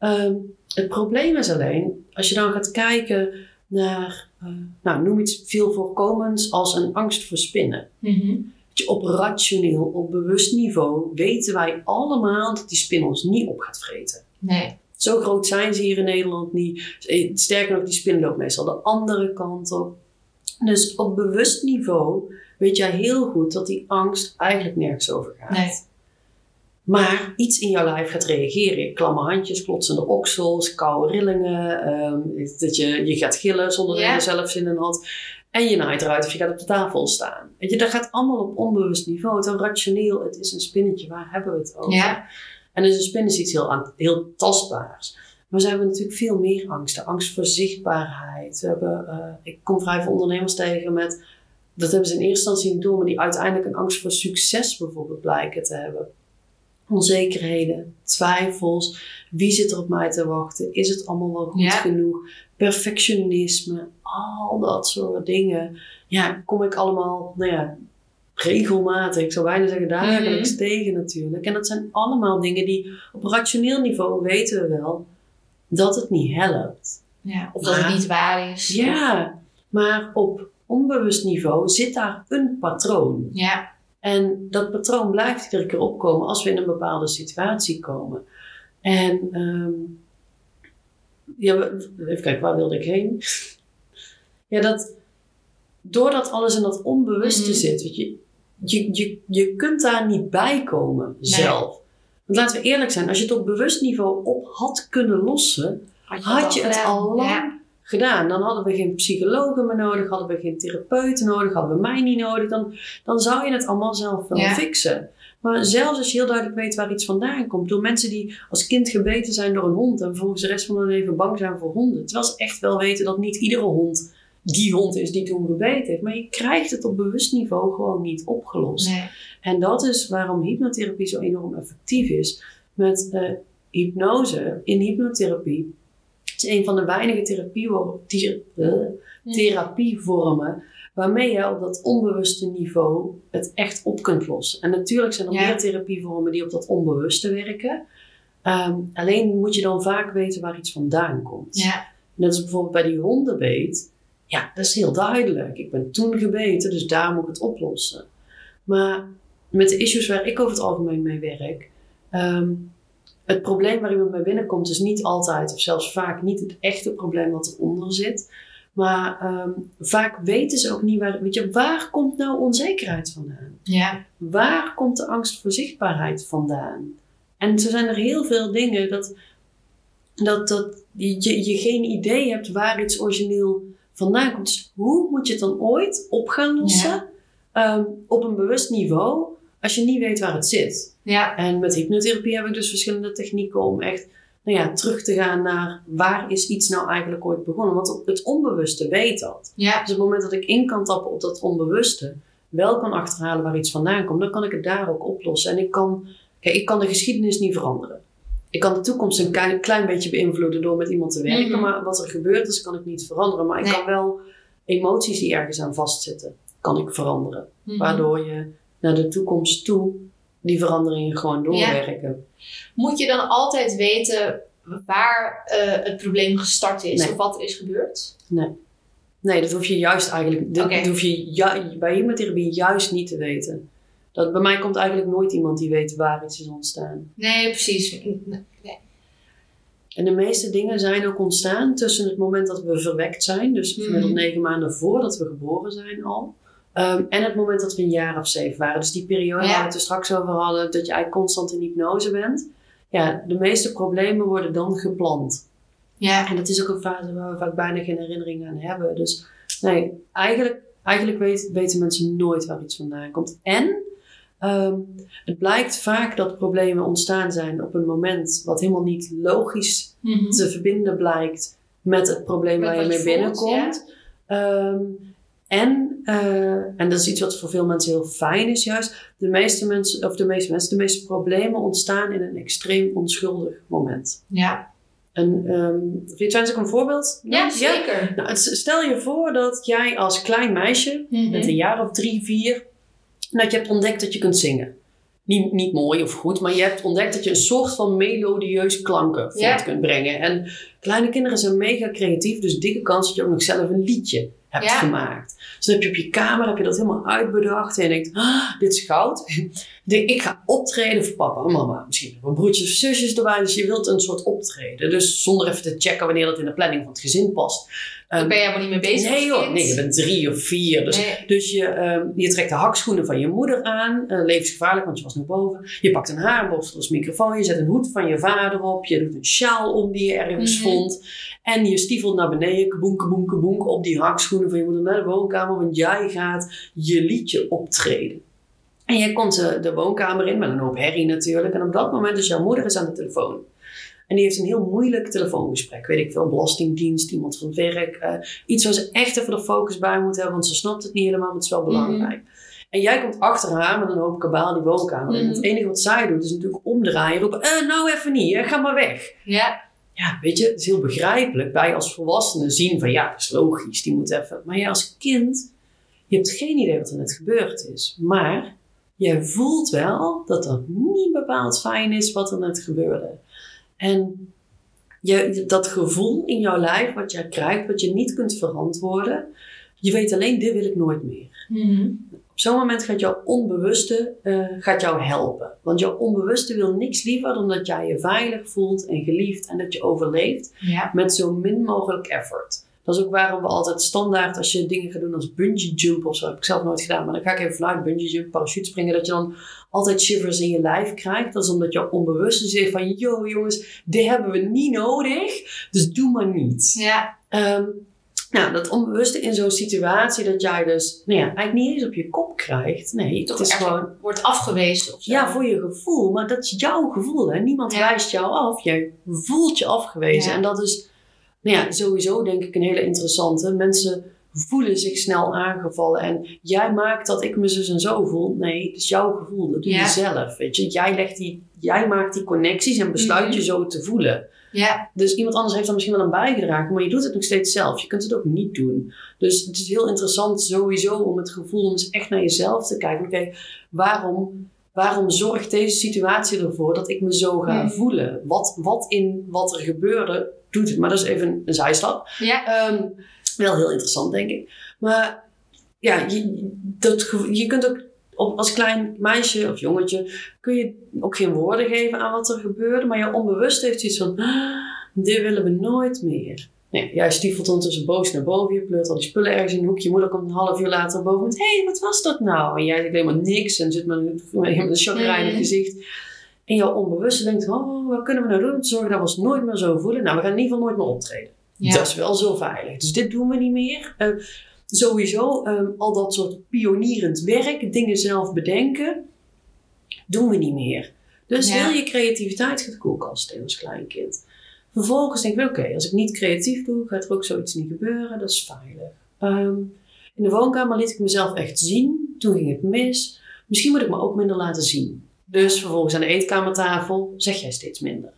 Um, het probleem is alleen, als je dan gaat kijken naar, uh, nou, noem iets veel voorkomends als een angst voor spinnen. Mm-hmm. Op rationeel, op bewust niveau weten wij allemaal dat die spin ons niet op gaat vreten. Nee. Zo groot zijn ze hier in Nederland niet. Sterker nog, die spinnen loopt meestal de andere kant op. Dus op bewust niveau weet jij heel goed dat die angst eigenlijk nergens over gaat. Nee. Maar iets in jouw lijf gaat reageren. Klamme handjes, klotsende oksels, koude rillingen. Um, dat je, je gaat gillen zonder yeah. dat je er zelf zin in had. En je naait eruit of je gaat op de tafel staan. Weet je, dat gaat allemaal op onbewust niveau. Het is rationeel, het is een spinnetje. Waar hebben we het over? Yeah. En dus een spin is iets heel, heel tastbaars. Maar ze hebben natuurlijk veel meer angsten. Angst voor zichtbaarheid. We hebben, uh, ik kom vrij veel ondernemers tegen met... Dat hebben ze in eerste instantie niet door. Maar die uiteindelijk een angst voor succes bijvoorbeeld blijken te hebben. Onzekerheden, twijfels. Wie zit er op mij te wachten? Is het allemaal wel goed ja. genoeg? Perfectionisme. Al dat soort dingen. Ja, kom ik allemaal... Nou ja, regelmatig, ik zou bijna zeggen dagelijks mm-hmm. tegen natuurlijk. En dat zijn allemaal dingen die op rationeel niveau weten we wel dat het niet helpt. Ja, of maar, dat het niet waar is. Ja, maar op onbewust niveau zit daar een patroon. Ja. En dat patroon blijft iedere keer opkomen als we in een bepaalde situatie komen. En, um, ja, even kijken, waar wilde ik heen? Ja, dat doordat alles in dat onbewuste mm-hmm. zit, weet je, Je, je, je kunt daar niet bij komen zelf. Nee. Want laten we eerlijk zijn. Als je het op bewust niveau op had kunnen lossen. Had je, had je het al lang ja. gedaan. Dan hadden we geen psychologen meer nodig. Hadden we geen therapeuten nodig. Hadden we mij niet nodig. Dan, dan zou je het allemaal zelf wel ja. fixen. Maar zelfs als je heel duidelijk weet waar iets vandaan komt. Door mensen die als kind gebeten zijn door een hond. En volgens de rest van hun leven bang zijn voor honden. Terwijl ze echt wel weten dat niet iedere hond... die hond is die toen gebeten heeft. Maar je krijgt het op bewust niveau gewoon niet opgelost. Nee. En dat is waarom hypnotherapie zo enorm effectief is. Met uh, hypnose in hypnotherapie. Het is een van de weinige therapievormen ther- nee. therapievormen waarmee je op dat onbewuste niveau het echt op kunt lossen. En natuurlijk zijn er ja. meer therapievormen die op dat onbewuste werken. Um, alleen moet je dan vaak weten waar iets vandaan komt. Ja. Net als bijvoorbeeld bij die hondenbeet. Ja, dat is heel duidelijk. Ik ben toen gebeten, dus daar moet ik het oplossen. Maar met de issues waar ik over het algemeen mee werk... Um, het probleem waar iemand mee binnenkomt is niet altijd... of zelfs vaak niet het echte probleem wat eronder zit. Maar um, vaak weten ze ook niet waar... Weet je, waar komt nou onzekerheid vandaan? Ja. Waar komt de angst voor zichtbaarheid vandaan? En zo zijn er heel veel dingen dat, dat, dat je, je geen idee hebt waar iets origineel... vandaan komt. Dus hoe moet je het dan ooit op gaan lossen? Ja. Um, op een bewust niveau. Als je niet weet waar het zit. Ja. En met hypnotherapie heb ik dus verschillende technieken. Om echt nou ja, terug te gaan naar. Waar is iets nou eigenlijk ooit begonnen? Want het onbewuste weet dat. Ja. Dus op het moment dat ik in kan tappen op dat onbewuste. Wel kan achterhalen waar iets vandaan komt. Dan kan ik het daar ook oplossen. En ik kan, kijk, ik kan de geschiedenis niet veranderen. Ik kan de toekomst een klein, klein beetje beïnvloeden door met iemand te werken. Mm-hmm. Maar wat er gebeurd is, kan ik niet veranderen. Maar nee. ik kan wel emoties die ergens aan vastzitten, kan ik veranderen. Mm-hmm. Waardoor je naar de toekomst toe die veranderingen gewoon doorwerken. Ja. Moet je dan altijd weten waar uh, het probleem gestart is? Nee. Of wat er is gebeurd? Nee. Nee, dat hoef je juist eigenlijk... Dat, okay. dat hoef je ju- bij hypnotherapie juist niet te weten. Dat, bij mij komt eigenlijk nooit iemand die weet waar iets is ontstaan. Nee, precies. Nee. En de meeste dingen zijn ook ontstaan tussen het moment dat we verwekt zijn. Dus mm. gemiddeld negen maanden voordat we geboren zijn al. Um, en het moment dat we een jaar of zeven waren. Dus die periode ja. waar we het er straks over hadden. Dat je eigenlijk constant in hypnose bent. Ja, de meeste problemen worden dan geplant. Ja. En dat is ook een fase waar we vaak bijna geen herinnering aan hebben. Dus nee, eigenlijk, eigenlijk weet, weten mensen nooit waar iets vandaan komt. En... Um, het blijkt vaak dat problemen ontstaan zijn op een moment wat helemaal niet logisch mm-hmm. te verbinden blijkt met het probleem met waar je mee voelt, binnenkomt. Ja. Um, En, uh, en dat is iets wat voor veel mensen heel fijn is juist. De meeste mensen, of de meeste mensen, de meeste problemen ontstaan in een extreem onschuldig moment. Ja. En, um, vind je het een voorbeeld? Nou, ja, zeker. Ja. Nou, stel je voor dat jij als klein meisje, mm-hmm. met een jaar of drie, vier, dat je hebt ontdekt dat je kunt zingen. Niet, niet mooi of goed, maar je hebt ontdekt dat je een soort van melodieus klanken voort ja. kunt brengen. En kleine kinderen zijn mega creatief, dus dikke kans dat je ook nog zelf een liedje hebt ja. gemaakt. Dus dan heb je op je kamer heb je dat helemaal uitbedacht en je denkt, ah, dit is goud. Ik ga optreden voor papa en mama. Misschien voor broertjes of zusjes erbij. Dus je wilt een soort optreden. Dus zonder even te checken wanneer dat in de planning van het gezin past. Um, Daar ben je helemaal niet mee bezig. Nee joh, nee, je bent drie of vier. Dus, nee. dus je, um, je trekt de hakschoenen van je moeder aan. Uh, levensgevaarlijk, want je was naar boven. Je pakt een haarborstel als microfoon. Je zet een hoed van je vader op. Je doet een sjaal om die je ergens mm-hmm. vond. En je stiefelt naar beneden. Kaboenk, kaboenk, kaboenk. Op die hakschoenen van je moeder naar de woonkamer. Want jij gaat je liedje optreden. En jij komt de, de woonkamer in met een hoop herrie natuurlijk. En op dat moment is jouw moeder is aan de telefoon. En die heeft een heel moeilijk telefoongesprek. Weet ik veel, belastingdienst, iemand van het werk. Uh, iets waar ze echt even de focus bij moet hebben. Want ze snapt het niet helemaal, maar het is wel belangrijk. Mm. En jij komt achter haar met een hoop kabaal die woonkamer in. Mm. Het enige wat zij doet is natuurlijk omdraaien. Roepen, eh, nou even niet, hè, ga maar weg. Ja. Ja, weet je, het is heel begrijpelijk. Wij als volwassenen zien van ja, dat is logisch. Die moet even. Maar jij als kind, je hebt geen idee wat er net gebeurd is. Maar... jij voelt wel dat dat niet bepaald fijn is wat er net gebeurde. En je, dat gevoel in jouw lijf wat jij krijgt, wat je niet kunt verantwoorden. Je weet alleen, dit wil ik nooit meer. Mm-hmm. Op zo'n moment gaat jouw onbewuste uh, gaat jou helpen. Want jouw onbewuste wil niks liever dan dat jij je veilig voelt en geliefd. En dat je overleeft ja. met zo min mogelijk effort. Dat is ook waarom we altijd standaard, als je dingen gaat doen als bungee jump of zo, heb ik zelf nooit gedaan, maar dan ga ik even vanuit bungee jump, parachute springen, dat je dan altijd shivers in je lijf krijgt. Dat is omdat je onbewust zegt van, yo jongens, dit hebben we niet nodig, dus doe maar niet. Ja. Um, nou, dat onbewuste in zo'n situatie dat jij dus, nou ja, eigenlijk niet eens op je kop krijgt. Nee, het is gewoon... wordt afgewezen of zo. Ja, voor je gevoel, maar dat is jouw gevoel, hè. Niemand ja. wijst jou af, jij voelt je afgewezen ja. en dat is... nou ja, sowieso denk ik een hele interessante. Mensen voelen zich snel aangevallen. En jij maakt dat ik me zus en zo voel. Nee, het is jouw gevoel. Dat doe je ja. zelf. Weet je? Jij, legt die, jij maakt die connecties en besluit mm-hmm. je zo te voelen. Ja. Dus iemand anders heeft er misschien wel aan bijgedragen. Maar je doet het nog steeds zelf. Je kunt het ook niet doen. Dus het is heel interessant sowieso om het gevoel om eens echt naar jezelf te kijken. Oké, waarom... Waarom zorgt deze situatie ervoor dat ik me zo ga hmm. voelen? Wat, wat in wat er gebeurde doet het. Maar dat is even een zijstap. Ja. Um, wel heel interessant, denk ik. Maar ja, je, dat, je kunt ook op, als klein meisje of jongetje... kun je ook geen woorden geven aan wat er gebeurde. Maar je onbewust heeft iets van... ah, dit willen we nooit meer. Nee, jij stiefelt ondertussen boos naar boven. Je pleurt al die spullen ergens in een hoekje. Je moeder komt een half uur later boven met... hé, hey, wat was dat nou? En jij denkt helemaal niks. En zit met een, een chagrijnig mm. gezicht. En jouw onbewuste denkt... oh, wat kunnen we nou doen om te zorgen dat we ons nooit meer zo voelen? Nou, we gaan in ieder geval nooit meer optreden. Ja. Dat is wel zo veilig. Dus dit doen we niet meer. Uh, sowieso, um, al dat soort pionierend werk... dingen zelf bedenken... doen we niet meer. Dus ja. heel je creativiteit gaat de koelkast in als klein kind... Vervolgens denk ik, oké, okay, als ik niet creatief doe, gaat er ook zoiets niet gebeuren. Dat is veilig. Um, in de woonkamer liet ik mezelf echt zien. Toen ging het mis. Misschien moet ik me ook minder laten zien. Dus vervolgens aan de eetkamertafel zeg jij steeds minder.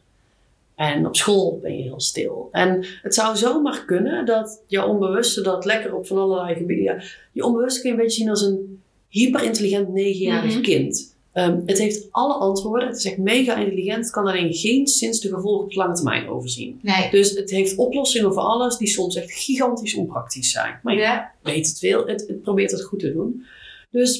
En op school ben je heel stil. En het zou zomaar kunnen dat jouw onbewuste dat lekker op van allerlei gebieden... Ja, je onbewuste kun je een beetje zien als een hyperintelligent negenjarig mm-hmm. kind... Um, het heeft alle antwoorden. Het is echt mega intelligent. Kan alleen geen sinds de gevolgen op lange termijn overzien. Nee. Dus het heeft oplossingen voor alles die soms echt gigantisch onpraktisch zijn. Maar ja, je weet het wel. Het, het probeert het goed te doen. Dus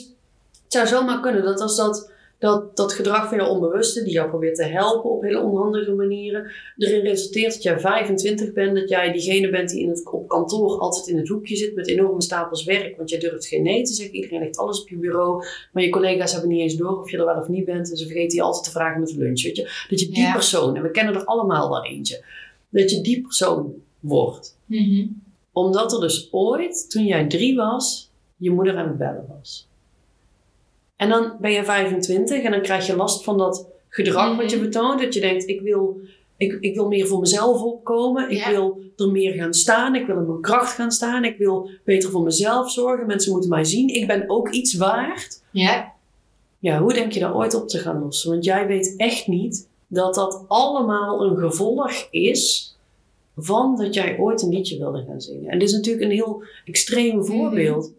het zou zomaar kunnen dat als dat, dat, dat gedrag van je onbewuste... die jou probeert te helpen op hele onhandige manieren... erin resulteert dat jij vijfentwintig bent. Dat jij diegene bent die in het, op kantoor altijd in het hoekje zit... met enorme stapels werk. Want jij durft geen nee te zeggen. Iedereen legt alles op je bureau. Maar je collega's hebben niet eens door of je er wel of niet bent. En ze vergeten je altijd te vragen met de lunch. Weet je? Dat je die ja. persoon, en we kennen er allemaal wel eentje... dat je die persoon wordt. Mm-hmm. Omdat er dus ooit, toen jij drie was... je moeder aan het bellen was. En dan ben je vijfentwintig en dan krijg je last van dat gedrag wat je betoont. Dat je denkt, ik wil Ik, ik wil meer voor mezelf opkomen. Ik ja. wil er meer gaan staan. Ik wil in mijn kracht gaan staan. Ik wil beter voor mezelf zorgen. Mensen moeten mij zien. Ik ben ook iets waard. Ja. Ja, hoe denk je daar ooit op te gaan lossen? Want jij weet echt niet dat dat allemaal een gevolg is van dat jij ooit een liedje wilde gaan zingen. En dit is natuurlijk een heel extreem voorbeeld. Mm-hmm.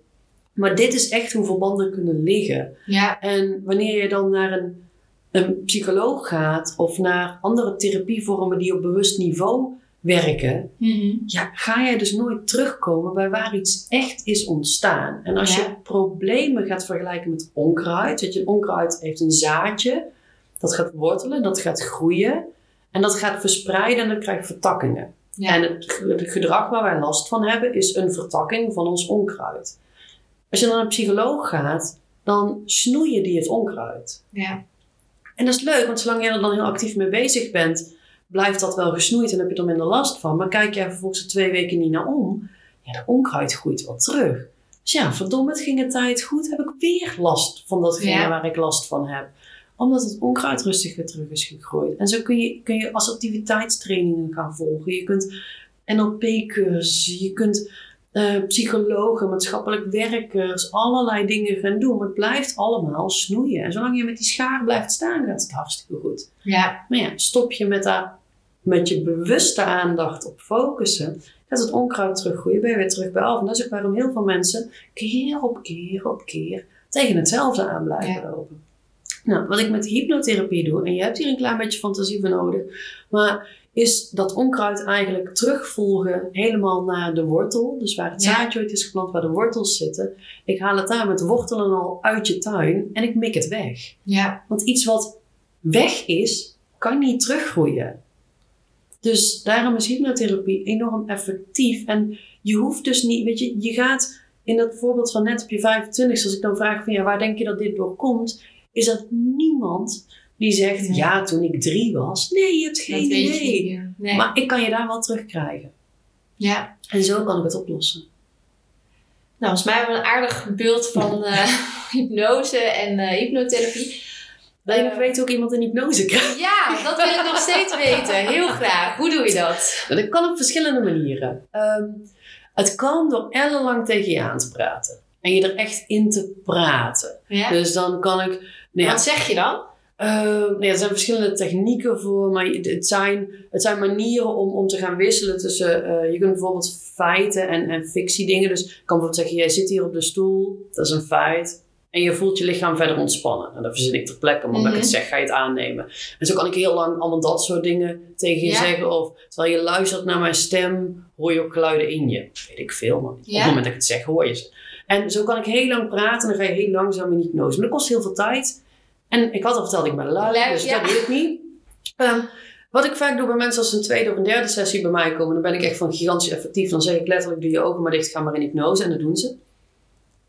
Maar dit is echt hoe verbanden kunnen liggen. Ja. En wanneer je dan naar een... een psycholoog gaat of naar andere therapievormen die op bewust niveau werken, mm-hmm. ja, ga jij dus nooit terugkomen bij waar iets echt is ontstaan. En als ja. je problemen gaat vergelijken met onkruid, weet je, onkruid heeft een zaadje, dat gaat wortelen, dat gaat groeien en dat gaat verspreiden en dan krijg je vertakkingen. Ja. En het, het gedrag waar wij last van hebben is een vertakking van ons onkruid. Als je naar een psycholoog gaat, dan snoeien die het onkruid. Ja. En dat is leuk, want zolang jij er dan heel actief mee bezig bent, blijft dat wel gesnoeid en heb je er minder last van. Maar kijk jij vervolgens er twee weken niet naar om, ja, dat onkruid groeit wel terug. Dus ja, verdomme, het ging een tijd goed, heb ik weer last van datgene ja. waar ik last van heb. Omdat het onkruid rustig weer terug is gegroeid. En zo kun je, kun je assertiviteitstrainingen gaan volgen. Je kunt N L P-cursussen, je kunt uh, psychologen, maatschappelijk werkers, allerlei dingen gaan doen. Maar het blijft allemaal snoeien. En zolang je met die schaar blijft staan, gaat het hartstikke goed. Ja. Maar ja, stop je met, dat, met je bewuste aandacht op focussen, gaat het onkruid teruggroeien, ben je weer terug bij af. En dat is ook waarom heel veel mensen keer op keer op keer tegen hetzelfde aan blijven ja. lopen. Nou, wat ik met hypnotherapie doe, en je hebt hier een klein beetje fantasie voor nodig, maar is dat onkruid eigenlijk terugvolgen helemaal naar de wortel. Dus waar het ja. zaadje ooit is geplant, waar de wortels zitten. Ik haal het daar met wortelen al uit je tuin en ik mik het weg. Ja. Want iets wat weg is, kan niet teruggroeien. Dus daarom is hypnotherapie enorm effectief. En je hoeft dus niet, weet je, je gaat in dat voorbeeld van net op je vijfentwintigste, als ik dan vraag van ja, waar denk je dat dit door komt, is dat niemand die zegt, ja. ja, toen ik drie was. Nee, je hebt geen idee. Niet, ja. nee. Maar ik kan je daar wel terugkrijgen. Ja. En zo kan ik het oplossen. Nou, volgens mij hebben we een aardig beeld van uh, hypnose en uh, hypnotherapie. Wil je uh, nog weten hoe ik iemand in hypnose krijg? Ja, dat wil ik nog steeds weten. Heel graag. Hoe doe je dat? Nou, dat kan op verschillende manieren. Um, het kan door ellenlang tegen je aan te praten. En je er echt in te praten. Ja. Dus dan kan ik... Nou ja, wat zeg je dan? Uh, nee, er zijn verschillende technieken voor, maar het zijn, het zijn manieren om, om te gaan wisselen tussen, uh, je kunt bijvoorbeeld feiten en, en fictie dingen, dus ik kan bijvoorbeeld zeggen, jij zit hier op de stoel, dat is een feit, en je voelt je lichaam verder ontspannen. En dat verzin ik ter plekke, maar omdat ik het zeg, ga je het aannemen. En zo kan ik heel lang allemaal dat soort dingen tegen je ja. zeggen, of terwijl je luistert naar mijn stem, hoor je ook geluiden in je. Weet ik veel, maar ja. op het moment dat ik het zeg, hoor je ze. En zo kan ik heel lang praten en dan ga je heel langzaam in hypnose, maar dat kost heel veel tijd. En ik had al verteld, ik ben lui, dus ja. dat doe ik niet. Um, wat ik vaak doe bij mensen als ze een tweede of een derde sessie bij mij komen, dan ben ik echt van gigantisch effectief. Dan zeg ik letterlijk, doe je ogen maar dicht, ga maar in hypnose. En dat doen ze.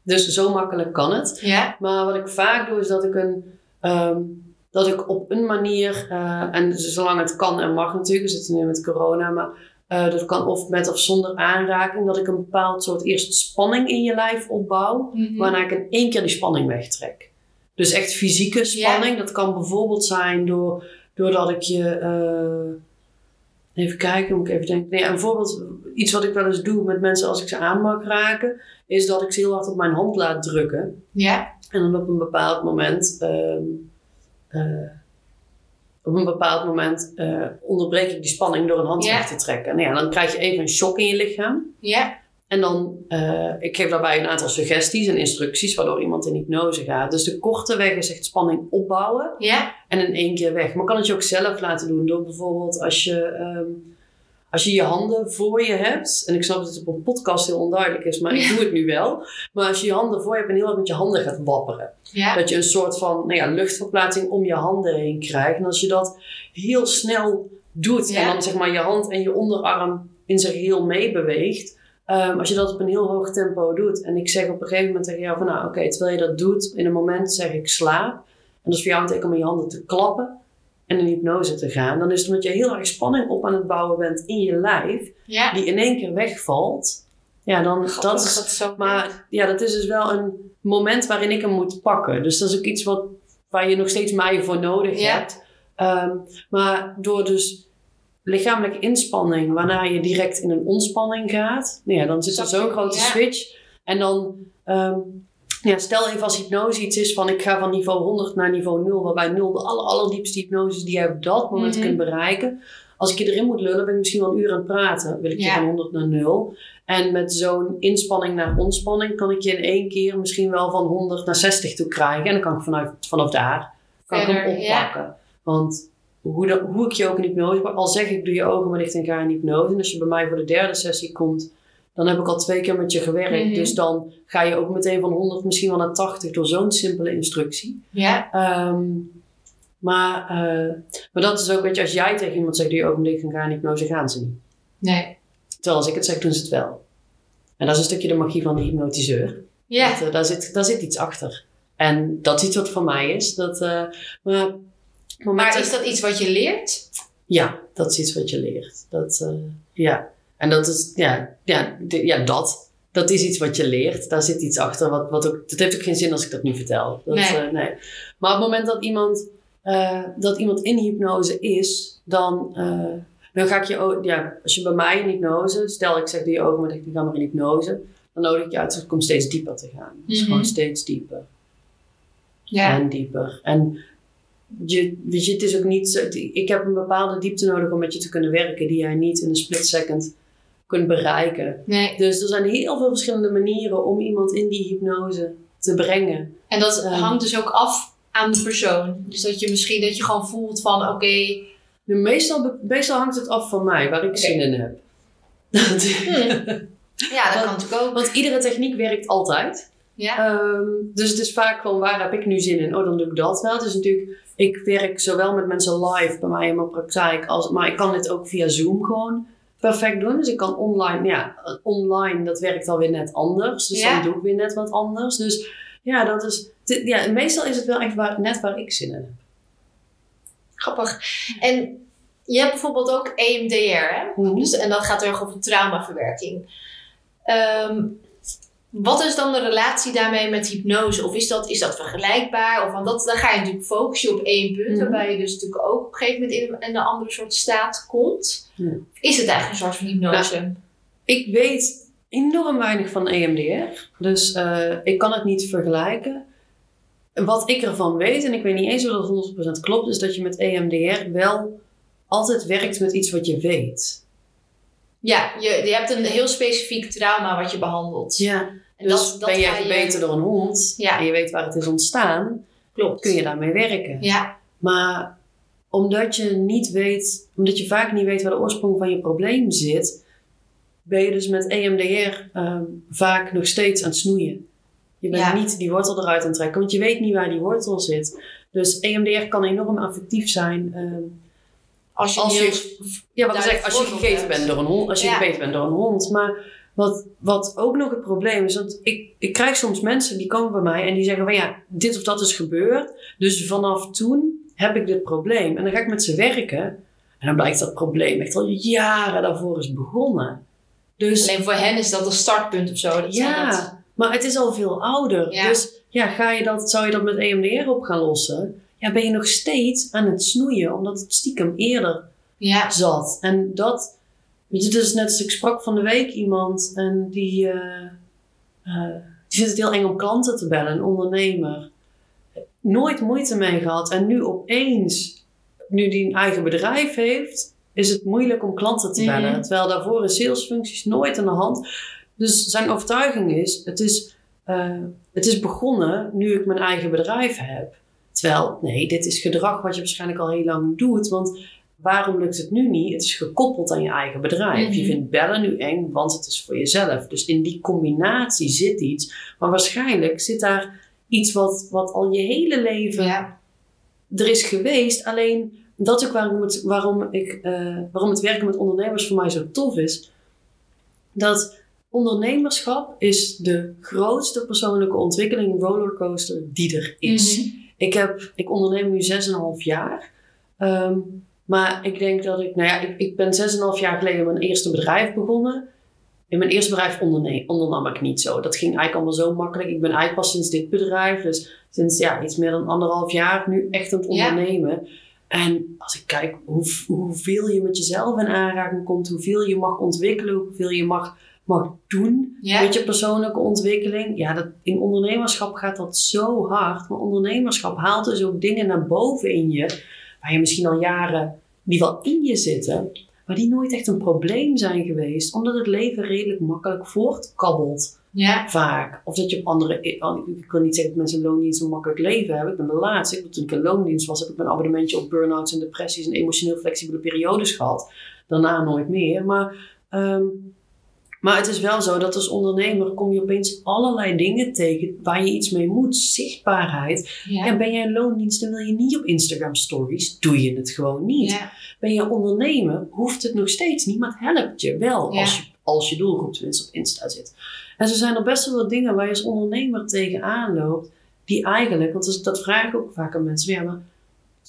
Dus zo makkelijk kan het. Ja. Maar wat ik vaak doe, is dat ik, een, um, dat ik op een manier, uh, en zolang het kan en mag natuurlijk, we zitten nu met corona, maar... Uh, dat kan of met of zonder aanraking, dat ik een bepaald soort eerst spanning in je lijf opbouw, mm-hmm. waarna ik in één keer die spanning wegtrek. Dus echt fysieke spanning. Yeah. Dat kan bijvoorbeeld zijn door, doordat ik je... Uh, even kijken, moet ik even denken. Nee, een voorbeeld, iets wat ik wel eens doe met mensen als ik ze aan mag raken, is dat ik ze heel hard op mijn hand laat drukken. Ja. Yeah. En dan op een bepaald moment... Um, uh, op een bepaald moment uh, onderbreek ik die spanning door een hand yeah. weg te trekken. Nou ja, dan krijg je even een shock in je lichaam. Ja. Yeah. En dan, uh, ik geef daarbij een aantal suggesties en instructies waardoor iemand in hypnose gaat. Dus de korte weg is echt spanning opbouwen ja. en in één keer weg. Maar kan het je ook zelf laten doen door bijvoorbeeld als je, um, als je je handen voor je hebt. En ik snap dat het op een podcast heel onduidelijk is, maar ja. ik doe het nu wel. Maar als je je handen voor je hebt en heel erg met je handen gaat wapperen. Ja. Dat je een soort van nou ja, luchtverplaatsing om je handen heen krijgt. En als je dat heel snel doet ja. en dan zeg maar je hand en je onderarm in zijn geheel meebeweegt. Um, als je dat op een heel hoog tempo doet. En ik zeg op een gegeven moment tegen jou van nou oké, okay, terwijl je dat doet, in een moment zeg ik slaap. En dat is voor jou een teken om in je handen te klappen en in hypnose te gaan. Dan is het omdat je heel erg spanning op aan het bouwen bent in je lijf. Ja. Die in één keer wegvalt. Ja, dan God, dat is, dat zo maar ja, dat is dus wel een moment waarin ik hem moet pakken. Dus dat is ook iets wat, waar je nog steeds mij voor nodig ja. hebt. Um, maar door dus lichamelijke inspanning, waarna je direct in een ontspanning gaat. Nou ja, dan zit er zo'n grote ja. switch. En dan, um, ja, stel even als hypnose iets is van ik ga van niveau honderd naar niveau nul, waarbij nul de aller, allerdiepste hypnose is die jij op dat moment mm-hmm. kunt bereiken. Als ik je erin moet lullen, ben ik misschien wel een uur aan het praten. Wil ik je ja. van honderd naar nul. En met zo'n inspanning naar ontspanning kan ik je in één keer misschien wel van honderd naar zestig toe krijgen. En dan kan ik vanuit, vanaf daar kan Verder, ik hem oppakken. Ja. Want hoe, dat, hoe ik je ook in hypnose... Al zeg ik, doe je ogen maar dicht en ga in hypnose. En als je bij mij voor de derde sessie komt, dan heb ik al twee keer met je gewerkt. Mm-hmm. Dus dan ga je ook meteen van honderd misschien wel naar tachtig door zo'n simpele instructie. Ja. Um, Maar, uh, maar dat is ook, weet je, als jij tegen iemand zegt, doe je ogen dicht en ga in hypnose, gaan ze niet. Nee. Terwijl als ik het zeg, doen ze het wel. En dat is een stukje de magie van de hypnotiseur. Ja. Dat, uh, daar, zit, daar zit iets achter. En dat is iets wat voor mij is. Dat, uh, maar maar is dat iets wat je leert? Ja, dat is iets wat je leert. Dat, uh, ja. En dat is, ja, ja, de, ja dat. Dat is iets wat je leert. Daar zit iets achter. Wat, wat ook, dat heeft ook geen zin als ik dat nu vertel. Dat, nee. Uh, nee. Maar op het moment dat iemand... Uh, dat iemand in hypnose is, dan, uh, dan ga ik je ook, ja, als je bij mij in hypnose, stel ik zeg doe je ogen maar ik ga maar in hypnose, dan nodig ik je uit om steeds dieper te gaan. Dus mm-hmm. gewoon steeds dieper. Ja. En dieper. En je, weet je, het is ook niet zo, ik heb een bepaalde diepte nodig om met je te kunnen werken, die jij niet in een split second kunt bereiken. Nee. Dus er zijn heel veel verschillende manieren om iemand in die hypnose te brengen. En dat uh, hangt dus ook af aan de persoon. Dus dat je misschien dat je gewoon voelt van oké. Okay. Meestal, meestal hangt het af van mij, waar ik okay. zin in heb. hmm. Ja, dat want, kan natuurlijk ook. Want iedere techniek werkt altijd. Ja. Um, dus het is vaak gewoon waar heb ik nu zin in? Oh, dan doe ik dat wel. Dus natuurlijk, ik werk zowel met mensen live bij mij in mijn praktijk, als, maar ik kan dit ook via Zoom gewoon perfect doen. Dus ik kan online, ja, online dat werkt alweer net anders. Dus ja. dan doe ik weer net wat anders. Dus ja, dat is... Ja, meestal is het wel echt waar, net waar ik zin in heb. Grappig. En je hebt bijvoorbeeld ook E M D R, hè? Mm-hmm. Dus, en dat gaat heel erg over traumaverwerking. Um, wat is dan de relatie daarmee met hypnose? Of is dat, is dat vergelijkbaar? Of, want dat, dan ga je natuurlijk focussen op één punt, mm-hmm. waarbij je dus natuurlijk ook op een gegeven moment in, in een andere soort staat komt. Mm. Is het eigenlijk een soort van hypnose? Nou, ik weet enorm weinig van E M D R, dus uh, ik kan het niet vergelijken. Wat ik ervan weet, en ik weet niet eens of dat honderd procent klopt, is dat je met E M D R wel altijd werkt met iets wat je weet. Ja, je, je hebt een heel specifiek trauma wat je behandelt. Ja, en dus dat, dat ben je gebeten je... door een hond ja. en je weet waar het is ontstaan, klopt. Kun je daarmee werken. Ja. Maar omdat je niet weet, omdat je vaak niet weet waar de oorsprong van je probleem zit, ben je dus met E M D R um, vaak nog steeds aan het snoeien. Je bent ja. niet die wortel eruit aan het trekken, want je weet niet waar die wortel zit. Dus E M D R kan enorm affectief zijn. Um, als je, als je, ja, wat zeg, als je gegeten bent door een hond, als je ja. gebeten bent door een hond. Maar wat, wat ook nog het probleem is, want ik, ik krijg soms mensen die komen bij mij en die zeggen van ja, dit of dat is gebeurd. Dus vanaf toen heb ik dit probleem. En dan ga ik met ze werken. En dan blijkt dat probleem echt al jaren daarvoor is begonnen. Dus, alleen voor hen is dat een startpunt of zo. Dat ja. Dat... Maar het is al veel ouder. Ja. Dus ja, ga je dat, zou je dat met E M D R op gaan lossen? Ja, ben je nog steeds aan het snoeien. Omdat het stiekem eerder ja. zat. En dat... Weet je, dus net als ik sprak van de week iemand. En die... Uh, uh, die vindt het heel eng om klanten te bellen. Een ondernemer. Nooit moeite mee gehad. En nu opeens... Nu die een eigen bedrijf heeft... Is het moeilijk om klanten te bellen. Mm-hmm. Terwijl daarvoor is salesfuncties nooit aan de hand... Dus zijn overtuiging is, het is, uh, het is begonnen nu ik mijn eigen bedrijf heb. Terwijl, nee, dit is gedrag wat je waarschijnlijk al heel lang doet. Want waarom lukt het nu niet? Het is gekoppeld aan je eigen bedrijf. Mm-hmm. Je vindt bellen nu eng, want het is voor jezelf. Dus in die combinatie zit iets. Maar waarschijnlijk zit daar iets wat, wat al je hele leven ja. er is geweest. Alleen, dat is ook waarom het, waarom ik, uh, waarom het werken met ondernemers voor mij zo tof is. Dat... Ondernemerschap is de grootste persoonlijke ontwikkeling rollercoaster die er is. Mm-hmm. Ik, heb, ik onderneem nu zes en een half jaar. Um, maar ik denk dat ik... Nou ja, ik, ik ben zes en een half jaar geleden mijn eerste bedrijf begonnen. In mijn eerste bedrijf onderne- ondernam ik niet zo. Dat ging eigenlijk allemaal zo makkelijk. Ik ben eigenlijk pas sinds dit bedrijf. Dus sinds ja, iets meer dan anderhalf jaar nu echt aan het ondernemen. En als ik kijk hoe, hoeveel je met jezelf in aanraking komt, hoeveel je mag ontwikkelen, hoeveel je mag, mag doen yeah. met je persoonlijke ontwikkeling. Ja, dat, in ondernemerschap gaat dat zo hard. Maar ondernemerschap haalt dus ook dingen naar boven in je, waar je misschien al jaren die wel in je zitten, maar die nooit echt een probleem zijn geweest, omdat het leven redelijk makkelijk voortkabbelt. Ja. Vaak. Of dat je op andere... Ik wil niet zeggen dat mensen in loondienst een makkelijk leven hebben. Ik ben de laatste. Toen ik in loondienst was, heb ik mijn abonnementje op burn-outs en depressies en emotioneel flexibele periodes gehad. Daarna nooit meer. Maar, um, maar het is wel zo dat als ondernemer kom je opeens allerlei dingen tegen waar je iets mee moet. Zichtbaarheid. Ja. En ben jij in loondienst en wil je niet op Instagram stories, doe je het gewoon niet. Ja. Ben je ondernemer, hoeft het nog steeds niet, maar het helpt je wel ja. als je als je doelgroep tenminste op Insta zit. En zo zijn er best wel wat dingen waar je als ondernemer tegenaan loopt, die eigenlijk, want dat vraag ik ook vaak aan mensen, ja, maar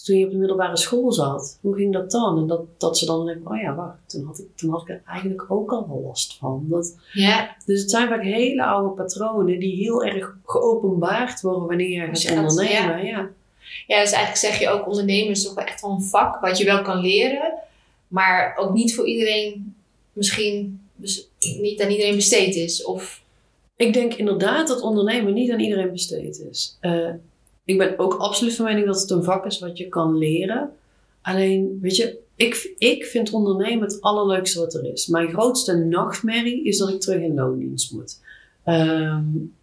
toen je op de middelbare school zat, hoe ging dat dan? En dat, dat ze dan denken, oh ja, wacht, toen had ik, toen had ik er eigenlijk ook al wel last van. Dat, ja. Dus het zijn vaak hele oude patronen die heel erg geopenbaard worden wanneer je gaat ondernemen. Ja. Ja. ja, dus eigenlijk zeg je ook, ondernemen is toch wel echt wel een vak wat je wel kan leren, maar ook niet voor iedereen misschien... Dus niet aan iedereen besteed is? Of... Ik denk inderdaad dat ondernemen niet aan iedereen besteed is. Uh, ik ben ook absoluut van mening dat het een vak is wat je kan leren. Alleen, weet je, ik, ik vind ondernemen het allerleukste wat er is. Mijn grootste nachtmerrie is dat ik terug in loondienst moet. Uh,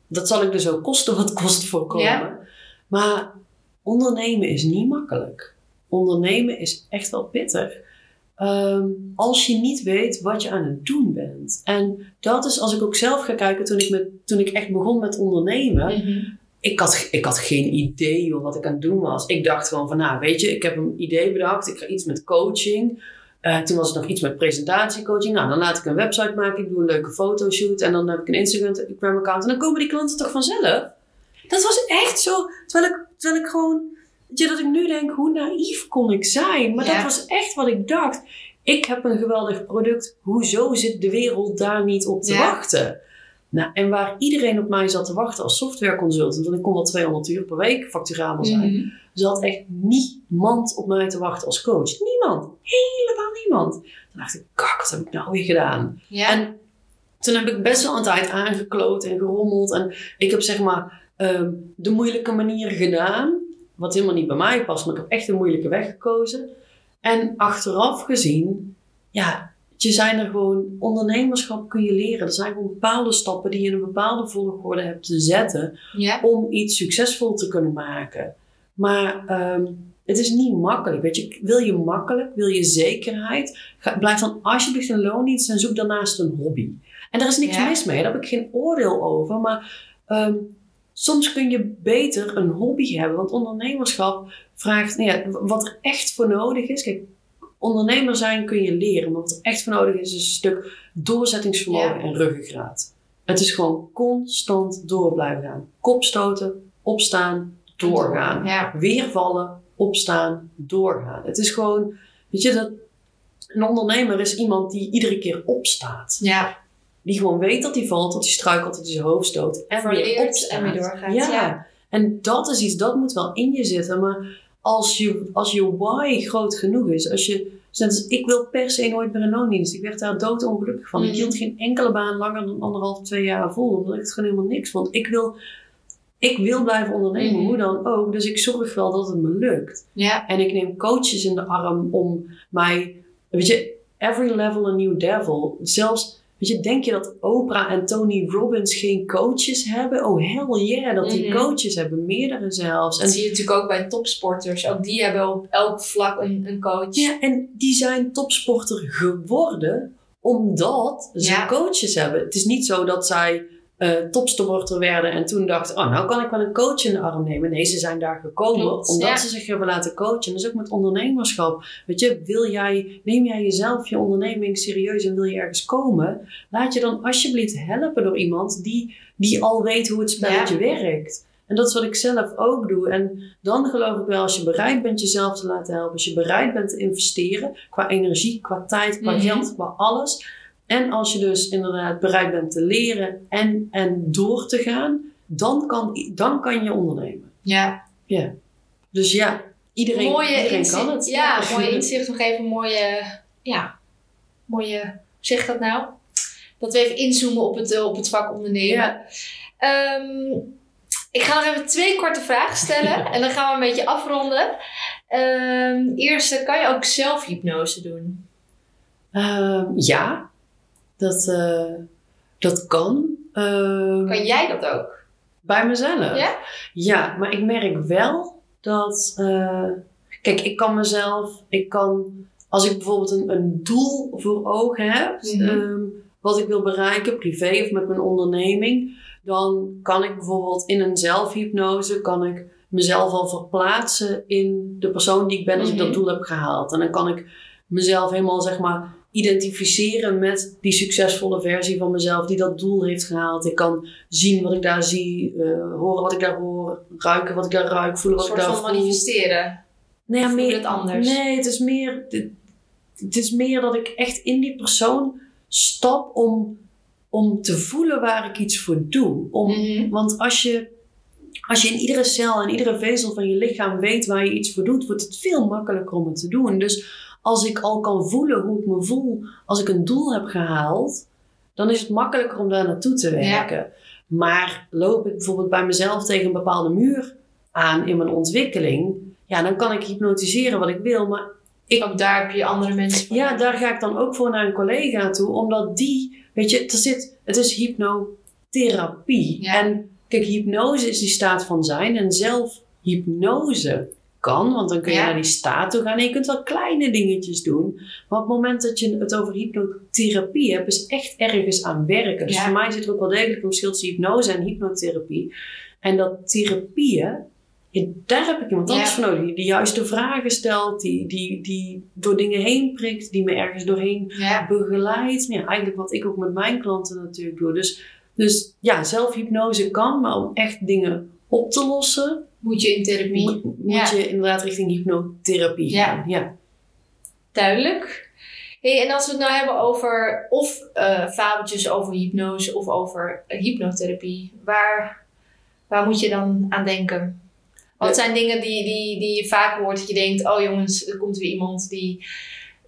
dat zal ik dus ook kosten wat kost voorkomen. Ja. Maar ondernemen is niet makkelijk. Ondernemen is echt wel pittig. Um, als je niet weet wat je aan het doen bent. En dat is, als ik ook zelf ga kijken, toen ik, met, toen ik echt begon met ondernemen. Mm-hmm. Ik, had, ik had geen idee joh, wat ik aan het doen was. Ik dacht gewoon van, nou weet je, ik heb een idee bedacht. Ik ga iets met coaching. Uh, toen was het nog iets met presentatiecoaching. Nou, dan laat ik een website maken. Ik doe een leuke fotoshoot. En dan heb ik een Instagram account. En dan komen die klanten toch vanzelf. Dat was echt zo. Terwijl ik, terwijl ik gewoon... Ja, dat ik nu denk, hoe naïef kon ik zijn? Maar ja. dat was echt wat ik dacht. Ik heb een geweldig product. Hoezo zit de wereld daar niet op te ja. wachten? Nou, en waar iedereen op mij zat te wachten als softwareconsultant, want ik kon wel tweehonderd uur per week facturabel zijn, mm-hmm. zat echt niemand op mij te wachten als coach. Niemand. Helemaal niemand. Toen dacht ik, kak, wat heb ik nou weer gedaan? Ja. En toen heb ik best wel een tijd aangekloot en gerommeld. En ik heb zeg maar um, de moeilijke manier gedaan. Wat helemaal niet bij mij past. Maar ik heb echt een moeilijke weg gekozen. En achteraf gezien. Ja, je zijn er gewoon. Ondernemerschap kun je leren. Er zijn gewoon bepaalde stappen die je in een bepaalde volgorde hebt te zetten. Ja. Om iets succesvol te kunnen maken. Maar um, het is niet makkelijk. Weet je, wil je makkelijk? Wil je zekerheid? Ga, blijf dan alsjeblieft in loondienst. En zoek daarnaast een hobby. En daar is niks ja. mis mee. Daar heb ik geen oordeel over. Maar... Um, Soms kun je beter een hobby hebben. Want ondernemerschap vraagt... Nou ja, wat er echt voor nodig is... Kijk, ondernemer zijn kun je leren. Maar wat er echt voor nodig is... is een stuk doorzettingsvermogen ja. en ruggengraat. Het is gewoon constant door blijven gaan. Kopstoten, opstaan, doorgaan. Ja. Weer vallen, opstaan, doorgaan. Het is gewoon... Weet je, dat, een ondernemer is iemand die iedere keer opstaat. Ja. Die gewoon weet dat hij valt, dat hij struikelt, dat hij zijn hoofd stoot. En weer opstaat. En weer doorgaat. Ja. ja. En dat is iets, dat moet wel in je zitten. Maar als je, als je why groot genoeg is. Als je, dus ik wil per se nooit meer in loondienst. Ik werd daar doodongelukkig van. Mm. Ik hield geen enkele baan langer dan anderhalf, twee jaar vol. Omdat ik het gewoon helemaal niks vond. Ik wil, ik wil blijven ondernemen, mm. hoe dan ook. Dus ik zorg wel dat het me lukt. Yeah. En ik neem coaches in de arm om mij... Weet je, every level a new devil. Zelfs... Weet je, denk je dat Oprah en Tony Robbins geen coaches hebben? Oh, hell yeah, dat die mm-hmm. coaches hebben. Meerdere zelfs. En dat zie je natuurlijk ook bij topsporters. Ook die hebben op elk vlak een, een coach. Ja, en die zijn topsporter geworden omdat ze ja. coaches hebben. Het is niet zo dat zij uh, topsporter werden en toen dachten... Oh, nou kan ik wel een coach in de arm nemen. Nee, ze zijn daar gekomen Klopt, omdat ja. ze zich hebben laten coachen. Dus ook met ondernemerschap. Weet je, wil jij, neem jij jezelf, je onderneming serieus en wil je ergens komen? Laat je dan alsjeblieft helpen door iemand die, die al weet hoe het spelletje ja. werkt. En dat is wat ik zelf ook doe. En dan geloof ik wel, als je bereid bent jezelf te laten helpen, als je bereid bent te investeren qua energie, qua tijd, qua mm-hmm. geld, qua alles... En als je dus inderdaad bereid bent te leren en, en door te gaan, dan kan, dan kan je ondernemen. Ja. ja. Dus ja, Iedereen, mooie iedereen inzicht, kan het. Ja, ja. Mooie inzichten geven, mooie, ja, mooie, zeg dat nou? Dat we even inzoomen op het, op het vak ondernemen. Ja. Um, ik ga nog even twee korte vragen stellen en dan gaan we een beetje afronden. Um, eerst, kan je ook zelfhypnose doen? Uh, ja, dat, uh, dat kan. Uh, kan jij dat ook? Bij mezelf? Ja, ja, maar ik merk wel... Dat, uh, kijk, ik kan mezelf, ik kan, als ik bijvoorbeeld een, een doel voor ogen heb, mm-hmm. um, wat ik wil bereiken, privé of met mijn onderneming, dan kan ik bijvoorbeeld in een zelfhypnose, kan ik mezelf al verplaatsen in de persoon die ik ben als mm-hmm. ik dat doel heb gehaald. En dan kan ik mezelf helemaal, zeg maar, identificeren met die succesvolle versie van mezelf die dat doel heeft gehaald. Ik kan zien wat ik daar zie, uh, horen wat ik daar hoor, ruiken wat ik daar ruik, voelen wat ik daar voel. Een soort van manifesteren. Nee, ja, meer, het anders. Nee, het is meer, het, het is meer dat ik echt in die persoon stap om, om te voelen waar ik iets voor doe. Om, mm-hmm. Want als je, als je in iedere cel en iedere vezel van je lichaam weet waar je iets voor doet, wordt het veel makkelijker om het te doen. Dus als ik al kan voelen hoe ik me voel, als ik een doel heb gehaald, dan is het makkelijker om daar naartoe te werken. Ja. Maar loop ik bijvoorbeeld bij mezelf tegen een bepaalde muur aan in mijn ontwikkeling, ja, dan kan ik hypnotiseren wat ik wil, maar ik, ook daar heb je andere mensen voor. Ja, daar ga ik dan ook voor naar een collega toe, omdat die, weet je, er zit, het is hypnotherapie. Ja. En kijk, hypnose is die staat van zijn en zelfhypnose kan, want dan kun je ja. naar die staat toe gaan en je kunt wel kleine dingetjes doen. Maar op het moment dat je het over hypnotherapie hebt, is echt ergens aan werken. Dus ja. voor mij zit er ook wel degelijk een verschil tussen hypnose en hypnotherapie. En dat therapieën, daar heb ik iemand anders ja. voor nodig. Die de juiste vragen stelt, die, die, die door dingen heen prikt, die me ergens doorheen ja. begeleidt. Ja, eigenlijk wat ik ook met mijn klanten natuurlijk doe. Dus, dus ja, zelfhypnose kan, maar om echt dingen op te lossen, moet je in therapie. Mo- moet ja. je inderdaad richting hypnotherapie ja. gaan. Ja. Duidelijk. Hey, en als we het nou hebben over of uh, fabeltjes over hypnose of over uh, hypnotherapie. Waar, waar moet je dan aan denken? Wat zijn dingen die, die, die je vaak hoort dat je denkt, oh jongens, er komt weer iemand die,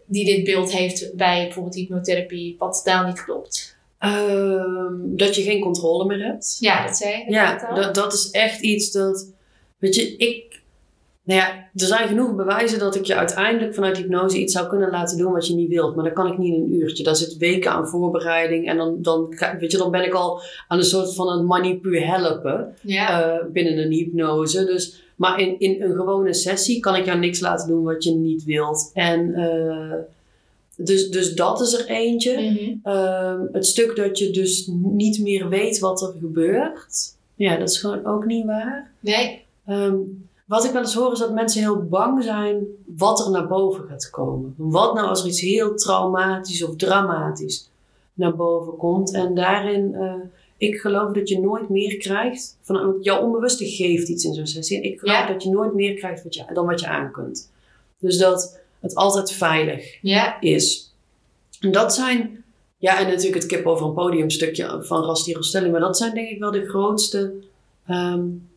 die dit beeld heeft bij bijvoorbeeld hypnotherapie, wat daar niet klopt? Uh, dat je geen controle meer hebt. Ja, dat zei je. Dat ja, dat, dat is echt iets dat... Weet je, ik... Nou ja, er zijn genoeg bewijzen dat ik je uiteindelijk vanuit hypnose iets zou kunnen laten doen wat je niet wilt. Maar dat kan ik niet in een uurtje. Daar zit weken aan voorbereiding. En dan, dan, weet je, dan ben ik al aan een soort van een manipuur helpen ja. uh, binnen een hypnose. Dus, maar in, in een gewone sessie kan ik jou niks laten doen wat je niet wilt. En... Uh, Dus, dus dat is er eentje. Mm-hmm. Uh, het stuk dat je dus niet meer weet wat er gebeurt. Ja, dat is gewoon ook niet waar. Nee. Um, wat ik wel eens hoor is dat mensen heel bang zijn wat er naar boven gaat komen. Wat nou als er iets heel traumatisch of dramatisch naar boven komt. En daarin, uh, ik geloof dat je nooit meer krijgt. Van, want jouw onbewuste geeft iets in zo'n sessie. Ik geloof ja. dat je nooit meer krijgt wat je, dan wat je aan kunt. Dus dat... Het altijd veilig ja. is. En dat zijn... Ja, en natuurlijk het kip over een podium stukje van Rasti Rosetti. Maar dat zijn denk ik wel de grootste... Um,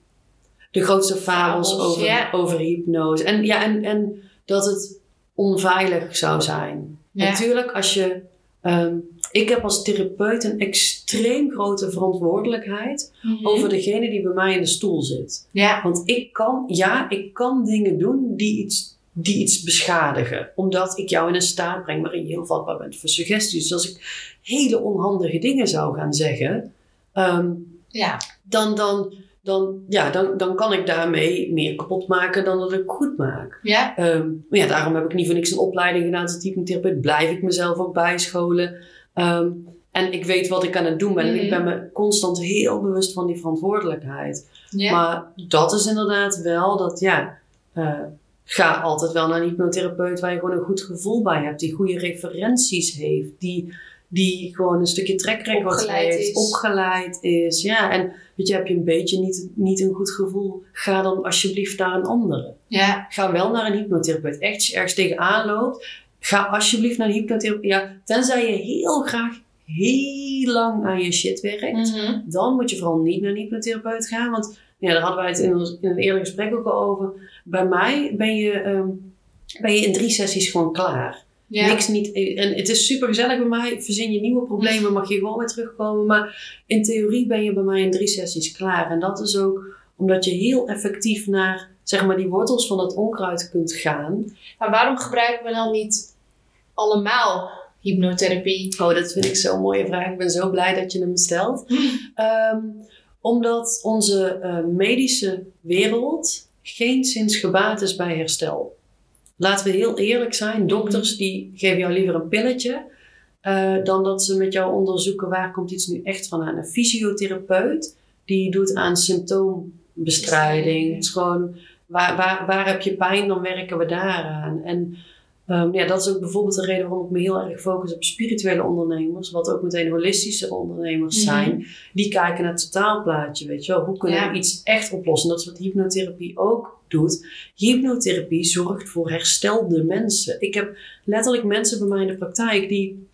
de grootste fabels over, ja. over hypnose. En, ja, en, en dat het onveilig zou zijn. Ja. Natuurlijk als je... Um, ik heb als therapeut een extreem grote verantwoordelijkheid... Mm-hmm. over degene die bij mij in de stoel zit. Ja. Want ik kan... Ja, ik kan dingen doen die iets... die iets beschadigen. Omdat ik jou in een staat breng waarin je heel vatbaar bent voor suggesties. Dus als ik hele onhandige dingen zou gaan zeggen... Um, ja. Dan, dan, dan, ja, dan, dan kan ik daarmee meer kapot maken dan dat ik goed maak. Ja. Um, maar ja, daarom heb ik niet voor niks een opleiding gedaan tot hypnotherapeut. Blijf ik mezelf ook bijscholen. Um, en ik weet wat ik aan het doen ben. Mm. En ik ben me constant heel bewust van die verantwoordelijkheid. Ja. Maar dat is inderdaad wel dat... ja. Uh, Ga altijd wel naar een hypnotherapeut waar je gewoon een goed gevoel bij hebt. Die goede referenties heeft. Die, die gewoon een stukje trackrecord heeft. Is. Opgeleid is. Ja, en weet je, heb je een beetje niet, niet een goed gevoel. Ga dan alsjeblieft naar een andere. Ja. Ga wel naar een hypnotherapeut. Echt, als je ergens tegenaan loopt. Ga alsjeblieft naar een hypnotherapeut. Ja, tenzij je heel graag heel lang aan je shit werkt. Mm-hmm. Dan moet je vooral niet naar een hypnotherapeut gaan. Want... Ja, daar hadden wij het in, ons, in een eerder gesprek ook al over. Bij mij ben je, um, ben je in drie sessies gewoon klaar. Ja. Niks niet. En het is super gezellig bij mij. Verzin je nieuwe problemen, mag je gewoon weer terugkomen. Maar in theorie ben je bij mij in drie sessies klaar. En dat is ook omdat je heel effectief naar, zeg maar, die wortels van dat onkruid kunt gaan. Maar waarom gebruiken we dan niet allemaal hypnotherapie? Oh, dat vind ik zo'n mooie vraag. Ik ben zo blij dat je hem stelt. um, omdat onze uh, medische wereld geenszins gebaat is bij herstel. Laten we heel eerlijk zijn. Dokters die geven jou liever een pilletje. Uh, dan dat ze met jou onderzoeken waar komt iets nu echt vandaan. Een fysiotherapeut die doet aan symptoombestrijding. Het is gewoon waar, waar, waar heb je pijn, dan werken we daaraan. En um, ja, dat is ook bijvoorbeeld de reden waarom ik me heel erg focus op spirituele ondernemers. Wat ook meteen holistische ondernemers mm-hmm. zijn. Die kijken naar het totaalplaatje. Weet je wel? Hoe kunnen ja. we iets echt oplossen? Dat is wat hypnotherapie ook doet. Hypnotherapie zorgt voor herstelde mensen. Ik heb letterlijk mensen bij mij in de praktijk die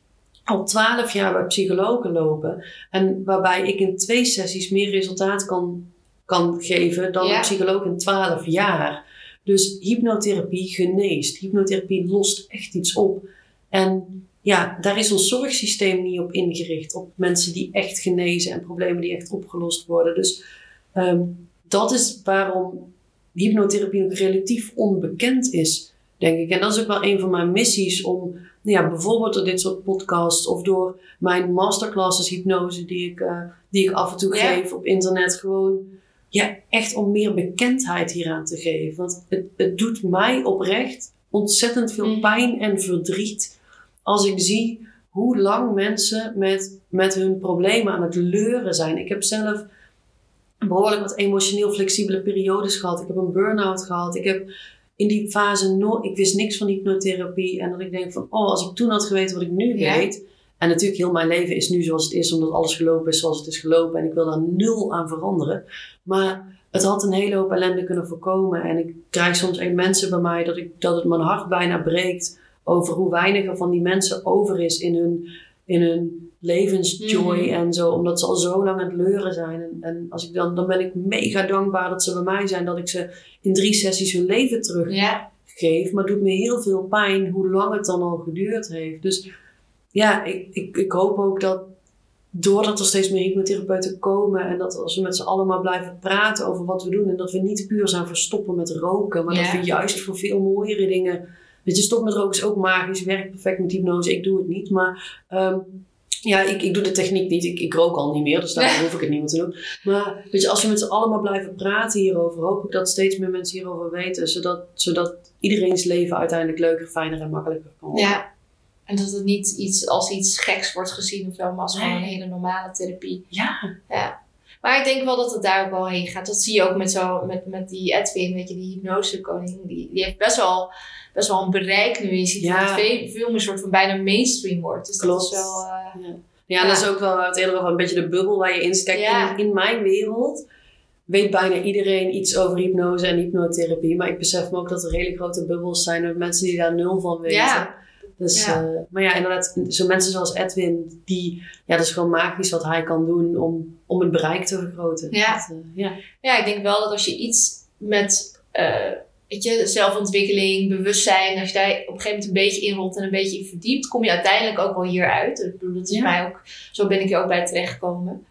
al twaalf jaar bij psychologen lopen en waarbij ik in twee sessies meer resultaat kan, kan geven dan ja. een psycholoog in twaalf jaar. Dus hypnotherapie geneest. Hypnotherapie lost echt iets op. En ja, daar is ons zorgsysteem niet op ingericht. Op mensen die echt genezen en problemen die echt opgelost worden. Dus um, dat is waarom hypnotherapie ook relatief onbekend is, denk ik. En dat is ook wel een van mijn missies om, ja, bijvoorbeeld door dit soort podcasts of door mijn masterclasses hypnose die ik, uh, die ik af en toe ja. geef op internet, gewoon ja, echt om meer bekendheid hieraan te geven. Want het, het doet mij oprecht ontzettend veel mm. pijn en verdriet als ik zie hoe lang mensen met, met hun problemen aan het leuren zijn. Ik heb zelf behoorlijk wat emotioneel flexibele periodes gehad. Ik heb een burn-out gehad. Ik heb in die fase no- ik wist niks van hypnotherapie. En dat ik denk van, oh, als ik toen had geweten wat ik nu ja. weet. En natuurlijk, heel mijn leven is nu zoals het is, omdat alles gelopen is zoals het is gelopen. En ik wil daar nul aan veranderen. Maar het had een hele hoop ellende kunnen voorkomen. En ik krijg soms echt mensen bij mij dat, ik, dat het mijn hart bijna breekt over hoe weinig er van die mensen over is in hun, in hun levensjoy mm-hmm. en zo, omdat ze al zo lang aan het leuren zijn. En, en als ik dan, dan ben ik mega dankbaar dat ze bij mij zijn, dat ik ze in drie sessies hun leven teruggeef. Ja. Maar het doet me heel veel pijn hoe lang het dan al geduurd heeft. Dus ja, ik, ik, ik hoop ook dat doordat er steeds meer hypnotherapeuten komen en dat als we met z'n allen maar blijven praten over wat we doen en dat we niet puur zijn voor stoppen met roken, maar ja. dat we juist voor veel mooiere dingen. Weet je, stop met roken is ook magisch, werkt perfect met hypnose, ik doe het niet, maar Um, ja, ik, ik doe de techniek niet. Ik, ik rook al niet meer, dus daar nee. hoef ik het niet meer te doen. Maar weet je, als we met z'n allen maar blijven praten hierover, hoop ik dat steeds meer mensen hierover weten. Zodat, zodat iedereen's leven uiteindelijk leuker, fijner en makkelijker kan worden. Ja, en dat het niet iets als iets geks wordt gezien of zo, maar als gewoon nee. een hele normale therapie. Ja. ja. Maar ik denk wel dat het daar ook wel heen gaat. Dat zie je ook met, zo, met, met die Edwin, weet je, die hypnosekoning. Die, die heeft best wel, best wel een bereik nu. Je ziet ja. dat het film een soort van bijna mainstream wordt. Dus klopt. Dat is wel Uh, ja. Ja, ja, dat is ook wel het eerder over een beetje de bubbel waar je in zit. Kijk, ja. in, in mijn wereld weet bijna iedereen iets over hypnose en hypnotherapie. Maar ik besef me ook dat er hele grote bubbels zijn met mensen die daar nul van weten. Ja. Dus, ja. Uh, maar ja, inderdaad, zo mensen zoals Edwin, die, ja, dat is gewoon magisch wat hij kan doen om, om het bereik te vergroten. Ja. Dat, uh, ja. ja, ik denk wel dat als je iets met uh, weet je, zelfontwikkeling, bewustzijn, als je daar op een gegeven moment een beetje in rolt en een beetje in verdiept, kom je uiteindelijk ook wel hieruit. Ik bedoel, dat is ja. mij ook, zo ben ik hier ook bij terechtgekomen.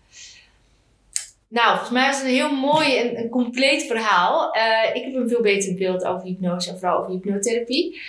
Nou, volgens mij is het een heel mooi en een compleet verhaal. Uh, ik heb een veel beter beeld over hypnose en vooral over hypnotherapie.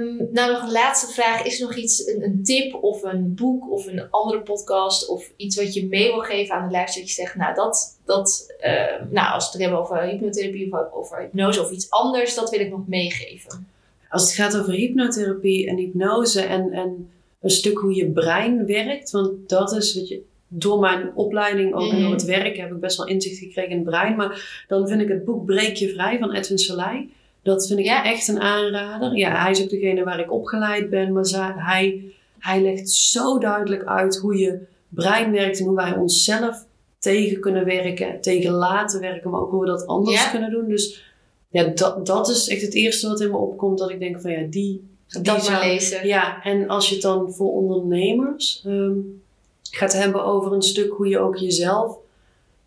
Um, nou, nog een laatste vraag. Is er nog iets, een, een tip of een boek of een andere podcast of iets wat je mee wil geven aan de luisteraar? Dat je zegt, nou, dat, dat, uh, nou, als we het hebben over hypnotherapie of over hypnose of iets anders, dat wil ik nog meegeven. Als het gaat over hypnotherapie en hypnose en, en een stuk hoe je brein werkt, want dat is, weet je, door mijn opleiding ook mm. en door het werk heb ik best wel inzicht gekregen in het brein. Maar dan vind ik het boek Breek je vrij van Edwin Selay. Dat vind ik ja. echt een aanrader. Ja, hij is ook degene waar ik opgeleid ben. Maar hij, hij legt zo duidelijk uit hoe je brein werkt. En hoe wij onszelf tegen kunnen werken. Tegen laten werken. Maar ook hoe we dat anders ja. kunnen doen. Dus ja, dat, dat is echt het eerste wat in me opkomt. Dat ik denk van ja, die, die dat zou, maar lezen. Ja, en als je het dan voor ondernemers Um, gaat hebben over een stuk hoe je ook jezelf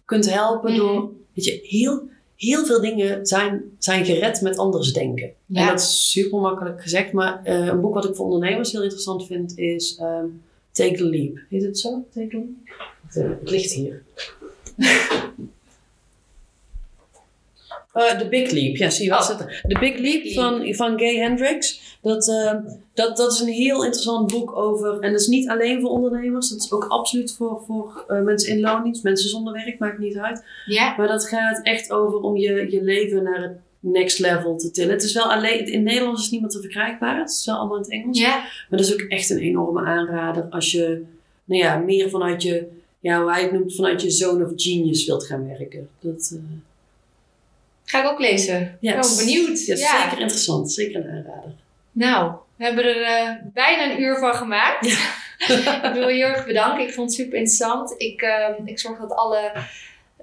kunt helpen mm-hmm. door... Weet je, heel, heel veel dingen zijn, zijn gered met anders denken. Ja. En dat is super makkelijk gezegd. Maar uh, een boek wat ik voor ondernemers heel interessant vind is... Um, Take the Leap. Heet het zo? Take the Leap? Het ligt hier. Uh, The Big Leap, ja, zie je wat zitten. Oh. The Big Leap van, van Gay Hendricks. Dat, uh, dat, dat is een heel interessant boek over... En dat is niet alleen voor ondernemers. Dat is ook absoluut voor, voor uh, mensen in loondienst. Mensen zonder werk, maakt niet uit. Yeah. Maar dat gaat echt over om je, je leven naar het next level te tillen. Het is wel alleen... In Nederland is het niet meer te verkrijgbaar. Het is wel allemaal in het Engels. Yeah. Maar dat is ook echt een enorme aanrader. Als je, nou ja, meer vanuit je... Ja, hoe hij het noemt, vanuit je zone of genius wilt gaan werken. Dat... Uh, Ga ik ook lezen. Yes. Ik ben wel benieuwd. Yes, ja. Zeker interessant. Zeker een aanrader. Nou, we hebben er uh, bijna een uur van gemaakt. Ja. Ik wil je heel erg bedanken. Ik vond het super interessant. Ik, uh, ik zorg dat alle...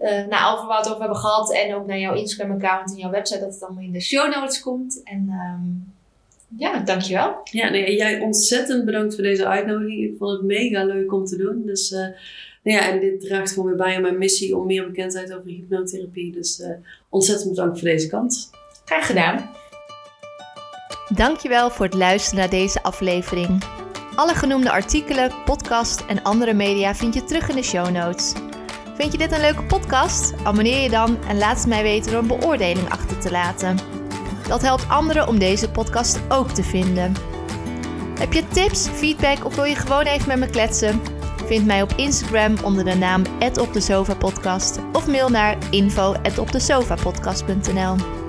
Uh, naar over wat we over hebben gehad. En ook naar jouw Instagram-account en jouw website. Dat het allemaal in de show notes komt. En um, ja, dankjewel. Ja, nee, jij ontzettend bedankt voor deze uitnodiging. Ik vond het mega leuk om te doen. Dus... Uh, Ja, en dit draagt gewoon weer bij aan mijn missie om meer bekendheid over hypnotherapie. Dus uh, ontzettend bedankt voor deze kans. Graag gedaan. Dankjewel voor het luisteren naar deze aflevering. Alle genoemde artikelen, podcast en andere media vind je terug in de show notes. Vind je dit een leuke podcast? Abonneer je dan en laat het mij weten door een beoordeling achter te laten. Dat helpt anderen om deze podcast ook te vinden. Heb je tips, feedback of wil je gewoon even met me kletsen? Vind mij op Instagram onder de naam at op de sofa podcast of mail naar info at op de sofa podcast punt n l.